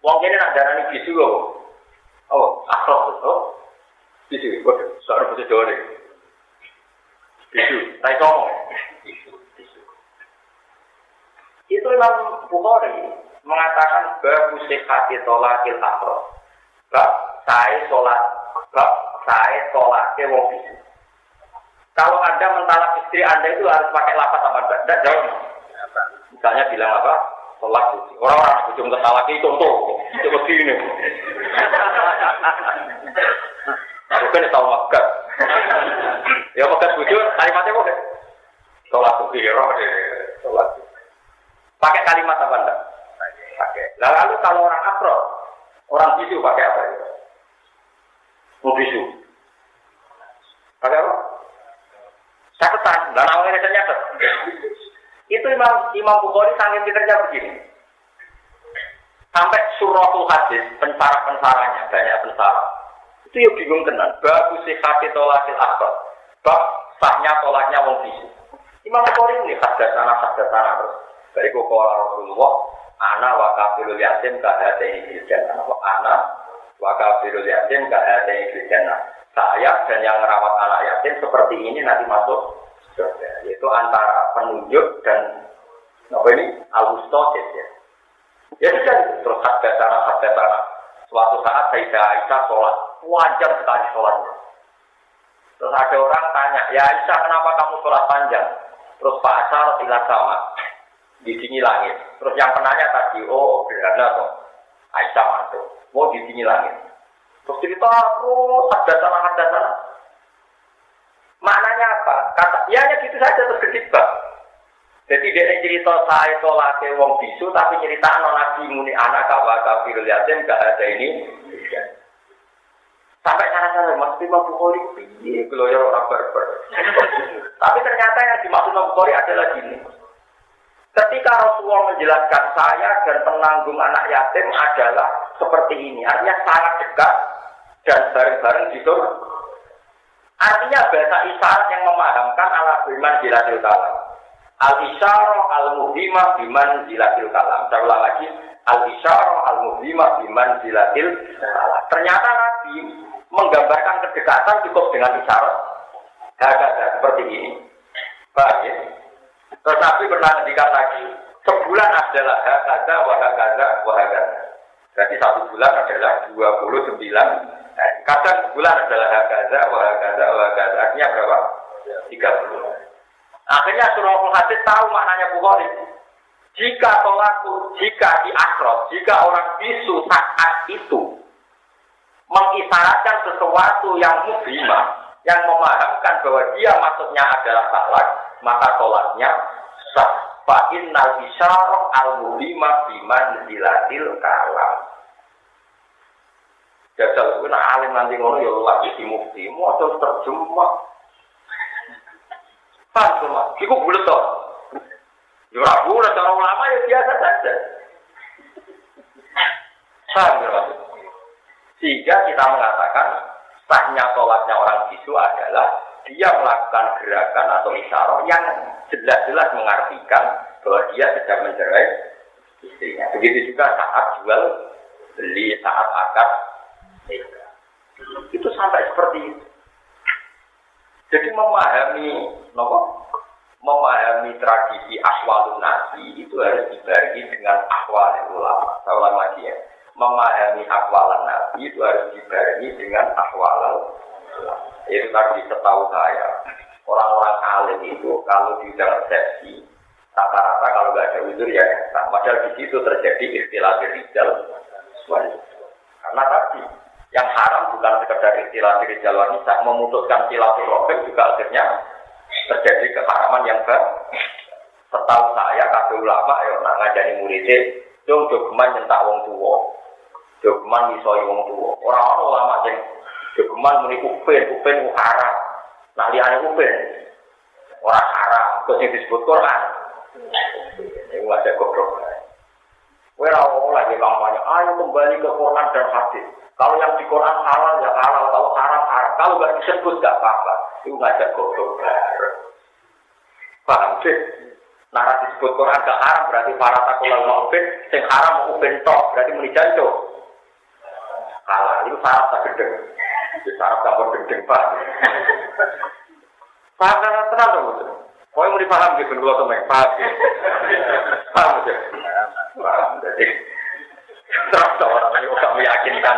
Wong kene nak darani bisu kok. Oh, akhlak to. Bisu kok soal basa Jawa nek. Bisu, tai ngomong. Bisu, bisu. Itu Imam Bukhari mengatakan bahwa sikati tolakil akhraf. Bab sae salat, bab sae salate wong bisu. Kalau Anda mentalak istri Anda itu harus pakai lafaz apa enggak? Enggak jauh. Misalnya bilang apa? Talak itu. Orang-orang bujum kesalaki contoh. Itu begini. Aku kan tahu makan. Ya makan bujur, kalimatnya kok. Talak itu roh deh. Talak. Pakai kalimat apa enggak? Pakai. Nah, lalu kalau orang akro, orang bisu pakai apa itu? Mau bisu? Pakai apa? Caketan. Dan awalnya saya nyatet. Itu Imam Imam Bukhari sangat bekerja begini. Sampai suratul hadis, pensara-pensaranya banyak pensara. Itu yuk bingung tenan. Bagus sih hati tolakil akro. Bak sahnya tolaknya mau bisu. Imam Bukhari ini hadas tanah hadas tanah terus. Dari kokola Rasulullah. Ana wa kafirul yatim ka hataini fil jannah. Ana wa kafirul yatim ka hataini fil jannah. Saya dan yang merawat anak yatim seperti ini nanti masuk surga. Yaitu antara penunjuk dan apa ini? Al-Ustaz ya. Ya sudah terus hadatana-hadatana. Suatu saat Sayyidah Aisyah sholat, wajar sekali sholatnya. Terus ada orang tanya, "Ya Aisyah, kenapa kamu sholat panjang?" Terus Pak Asar tidak sama. Di sini langit. Terus yang penanya tadi, oh berada toh, Aisyah mantu, mau di sini langit. Terus cerita, oh ada sana ada sana. Maknanya apa? Kata, ya hanya gitu saja terus ketiba. Jadi dia cerita saya tolak wong bisu, tapi cerita non nabi muni anak kawa kafirul yatim gak ada ini. Sampai sana-sana maksudnya Imam Bukhari piye gloyor ora berber. Tapi ternyata yang dimaksud Imam Bukhari adalah gini. Ketika Rasulullah menjelaskan saya dan penanggung anak yatim adalah seperti ini, artinya sangat dekat dan bareng-bareng gitu. Artinya bahasa isyarat yang memahamkan ala biman jilatil kalam. Al-isyarah al-muhimah biman jilatil kalam. Saya ulang lagi, al-isyarah al-muhimah biman jilatil kalam. Ternyata Nabi menggambarkan kedekatan cukup dengan isyarat. Agak-agak seperti ini. Paham ya? Terus Nabi pernah ngendikan lagi, sebulan adalah hakaza, wahakaza, wahakaza. Jadi satu bulan adalah dua puluh sembilan. Nah, kadang sebulan adalah hakaza, wahakaza, wahakaza. Artinya berapa? tiga puluh. Akhirnya Surahul Hadid tahu maknanya Bukhari. Jika tolaku, jika di akhraf, jika orang bisu saat itu mengisyaratkan sesuatu yang mubhimah, yang memahamkan bahwa dia maksudnya adalah talak, maka sholatnya sah. Fa innal isyarah al-muhimah biman diladil kalam. Jajal itu nak alim nanti ngono ya lagi di mufti, mau terjemah. Pan cuma, itu bulat toh. Jurah bulat cara ulama ya biasa saja. Sahnya. Sehingga kita mengatakan sahnya sholatnya orang bisu adalah dia melakukan gerakan atau isyarat yang jelas-jelas mengartikan bahwa dia sedang mencerai istrinya. Begitu juga saat jual beli, saat akad nikah. Itu sampai seperti itu. Jadi memahami, no, memahami tradisi ahwalun nasi itu harus dibagi dengan ahwal ulama. Saya ulang lagi ya, memahami ahwalan nabi itu harus dibagi dengan ahwal ulama. Itu tadi setahu saya, orang-orang alim itu kalau diundang resepsi, rata-rata kalau nggak ada udzur ya nah, padahal di situ terjadi istilah rijal wanita. Karena tadi yang haram bukan sekedar istilah rijal wanita, memutuskan silaturahim juga akhirnya terjadi keharaman yang baru. Setahu saya kabeh ulama ya nak ngajani murid e yo jogeman nyentak wong tuwa. Jogeman misoi wong tuwa. Ora ana ulama sing jogeman muni kupen, kupen ku haram. Nah liyane kupen ora haram, kok sing disebut Quran. Iku wae goblok. Kowe ora oleh kampanye, ayo kembali ke Quran dan hadis. Kalau yang di Quran halal ya halal, kalau haram haram. Kalau enggak disebut enggak apa-apa. Iku ngajak goblok. Paham sih? Narasi disebut Quran gak haram berarti para takulah ma'ubin sing haram ma'ubin tok, berarti menijanco kalah, itu sarap tak gedeng itu sarap tak berdeng pak paham kan? Tenang dong kau yang mau dipaham gitu, kalau kamu yang paham paham sih? Paham, jadi terus orang-orang yang gak meyakinkan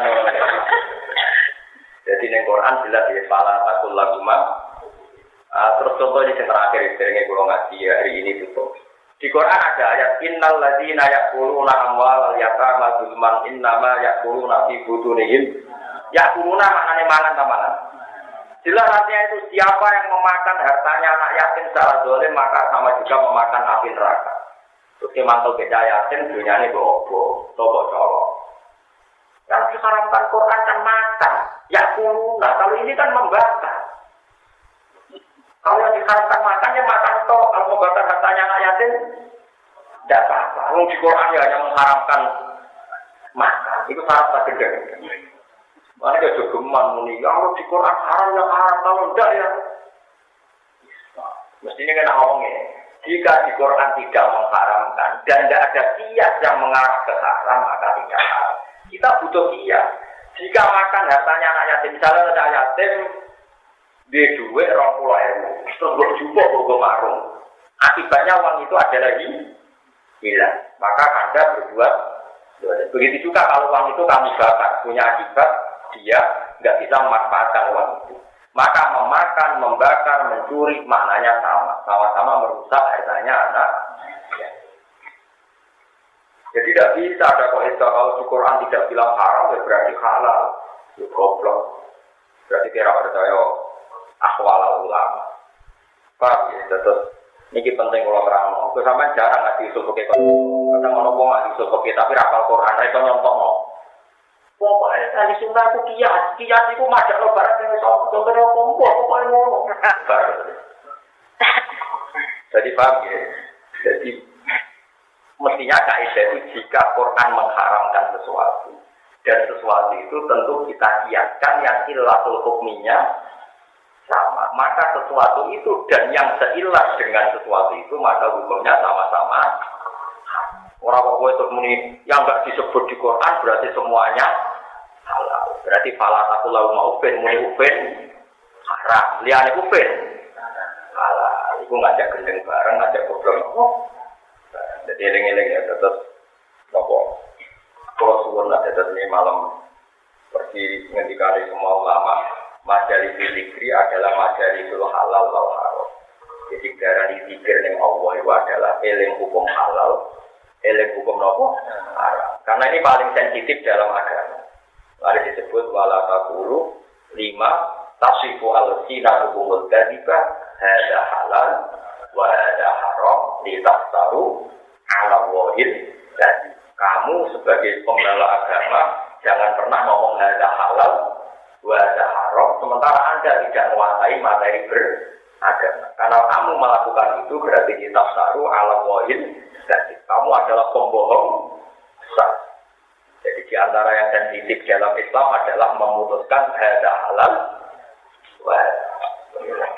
jadi yang Quran jelas ya, para takulah ma'ubin. Uh, terus contohnya yang terakhir, seringnya kalau ngaji hari ini tutup. Di Quran ada ayat Innal ladzina ya'kuluna amwalal yatama zulman innama ya'kuluna fi butunihim. Ya'kuluna maknanya mangan tamanan. Jelas artinya itu siapa yang memakan hartanya anak yatim secara zalim maka sama juga memakan api neraka. Terus mantau beda yatim dunyane bobo, tobo colok. Yang diharamkan Quran kan makan, ya'kuluna. Kalau ini kan membakar. Kalau yang diharamkan makan, ya makan toh. Kalau mau bakar hartanya anak yatim, tidak apa-apa. Kalau di Quran ya yang mengharamkan makan, itu haram tak gede. Mana dia jogeman muni, kalau di Quran haram yang haram, kalau tidak ya. Mestinya kena ngomongnya. Jika di Quran tidak mengharamkan dan tidak ada kias yang mengarah ke haram, maka tidak haram. Kita butuh kias. Jika makan hartanya anak yatim, misalnya ada yatim. Dia duit orang pulau ilmu, terus berjumpa bergemarung. Akibatnya uang itu ada lagi hilang. Maka Anda berbuat begitu juga kalau uang itu kamu bakar, punya akibat dia nggak bisa memanfaatkan uang itu. Maka memakan, membakar, mencuri maknanya sama, sama-sama merusak hartanya anak. Jadi tidak bisa ada kaidah kalau di Quran tidak bilang haram, ya berarti halal. Itu goblok. Berarti kira percaya. Akhwala ulama. Paham ya, terus ini penting kalau terang. Aku sampai jarang ngasih usul pakai kau. Kadang orang mau ngasih usul pakai tapi rapal Quran, mereka nyontok mau. Pokoknya tadi sunnah itu kias, kias itu macam lo barang yang soal contohnya kompo, pokoknya ngomong. Jadi paham ya. Jadi mestinya kaidah itu jika Quran mengharamkan sesuatu dan sesuatu itu tentu kita kiaskan yang ilatul hukminya. Sama, maka sesuatu itu dan yang seilas dengan sesuatu itu maka hukumnya sama-sama. Orang kowe itu muni yang enggak disebut di Quran berarti semuanya halal. Berarti falataku lau mau ben muni uben haram, liyane uben halal. Iku ngajak gendeng bareng ngajak goblok. Jadi eling-eling ya terus nopo. Kalau suwun lah terus ini malam pergi ngendikari semua ulama. Majalis zikri adalah majalisul halal wal haram. Jadi darani zikir ning Allah itu adalah eling hukum halal, eling hukum nopo haram. Karena ini paling sensitif dalam agama. Lalu disebut wala taqulu lima tasifu al-sinatukumul kadhiba hadza halal wa hadza haram litaftaru 'ala Allahil kadhib. Kamu sebagai pembela agama jangan pernah ngomong hadza halal wajah haram, sementara Anda tidak menguasai materi beragama. Karena kamu melakukan itu berarti kitab saru alam wahid, jadi kamu adalah pembohong besar. Jadi di antara yang sensitif dalam Islam adalah memutuskan hada halal wajah.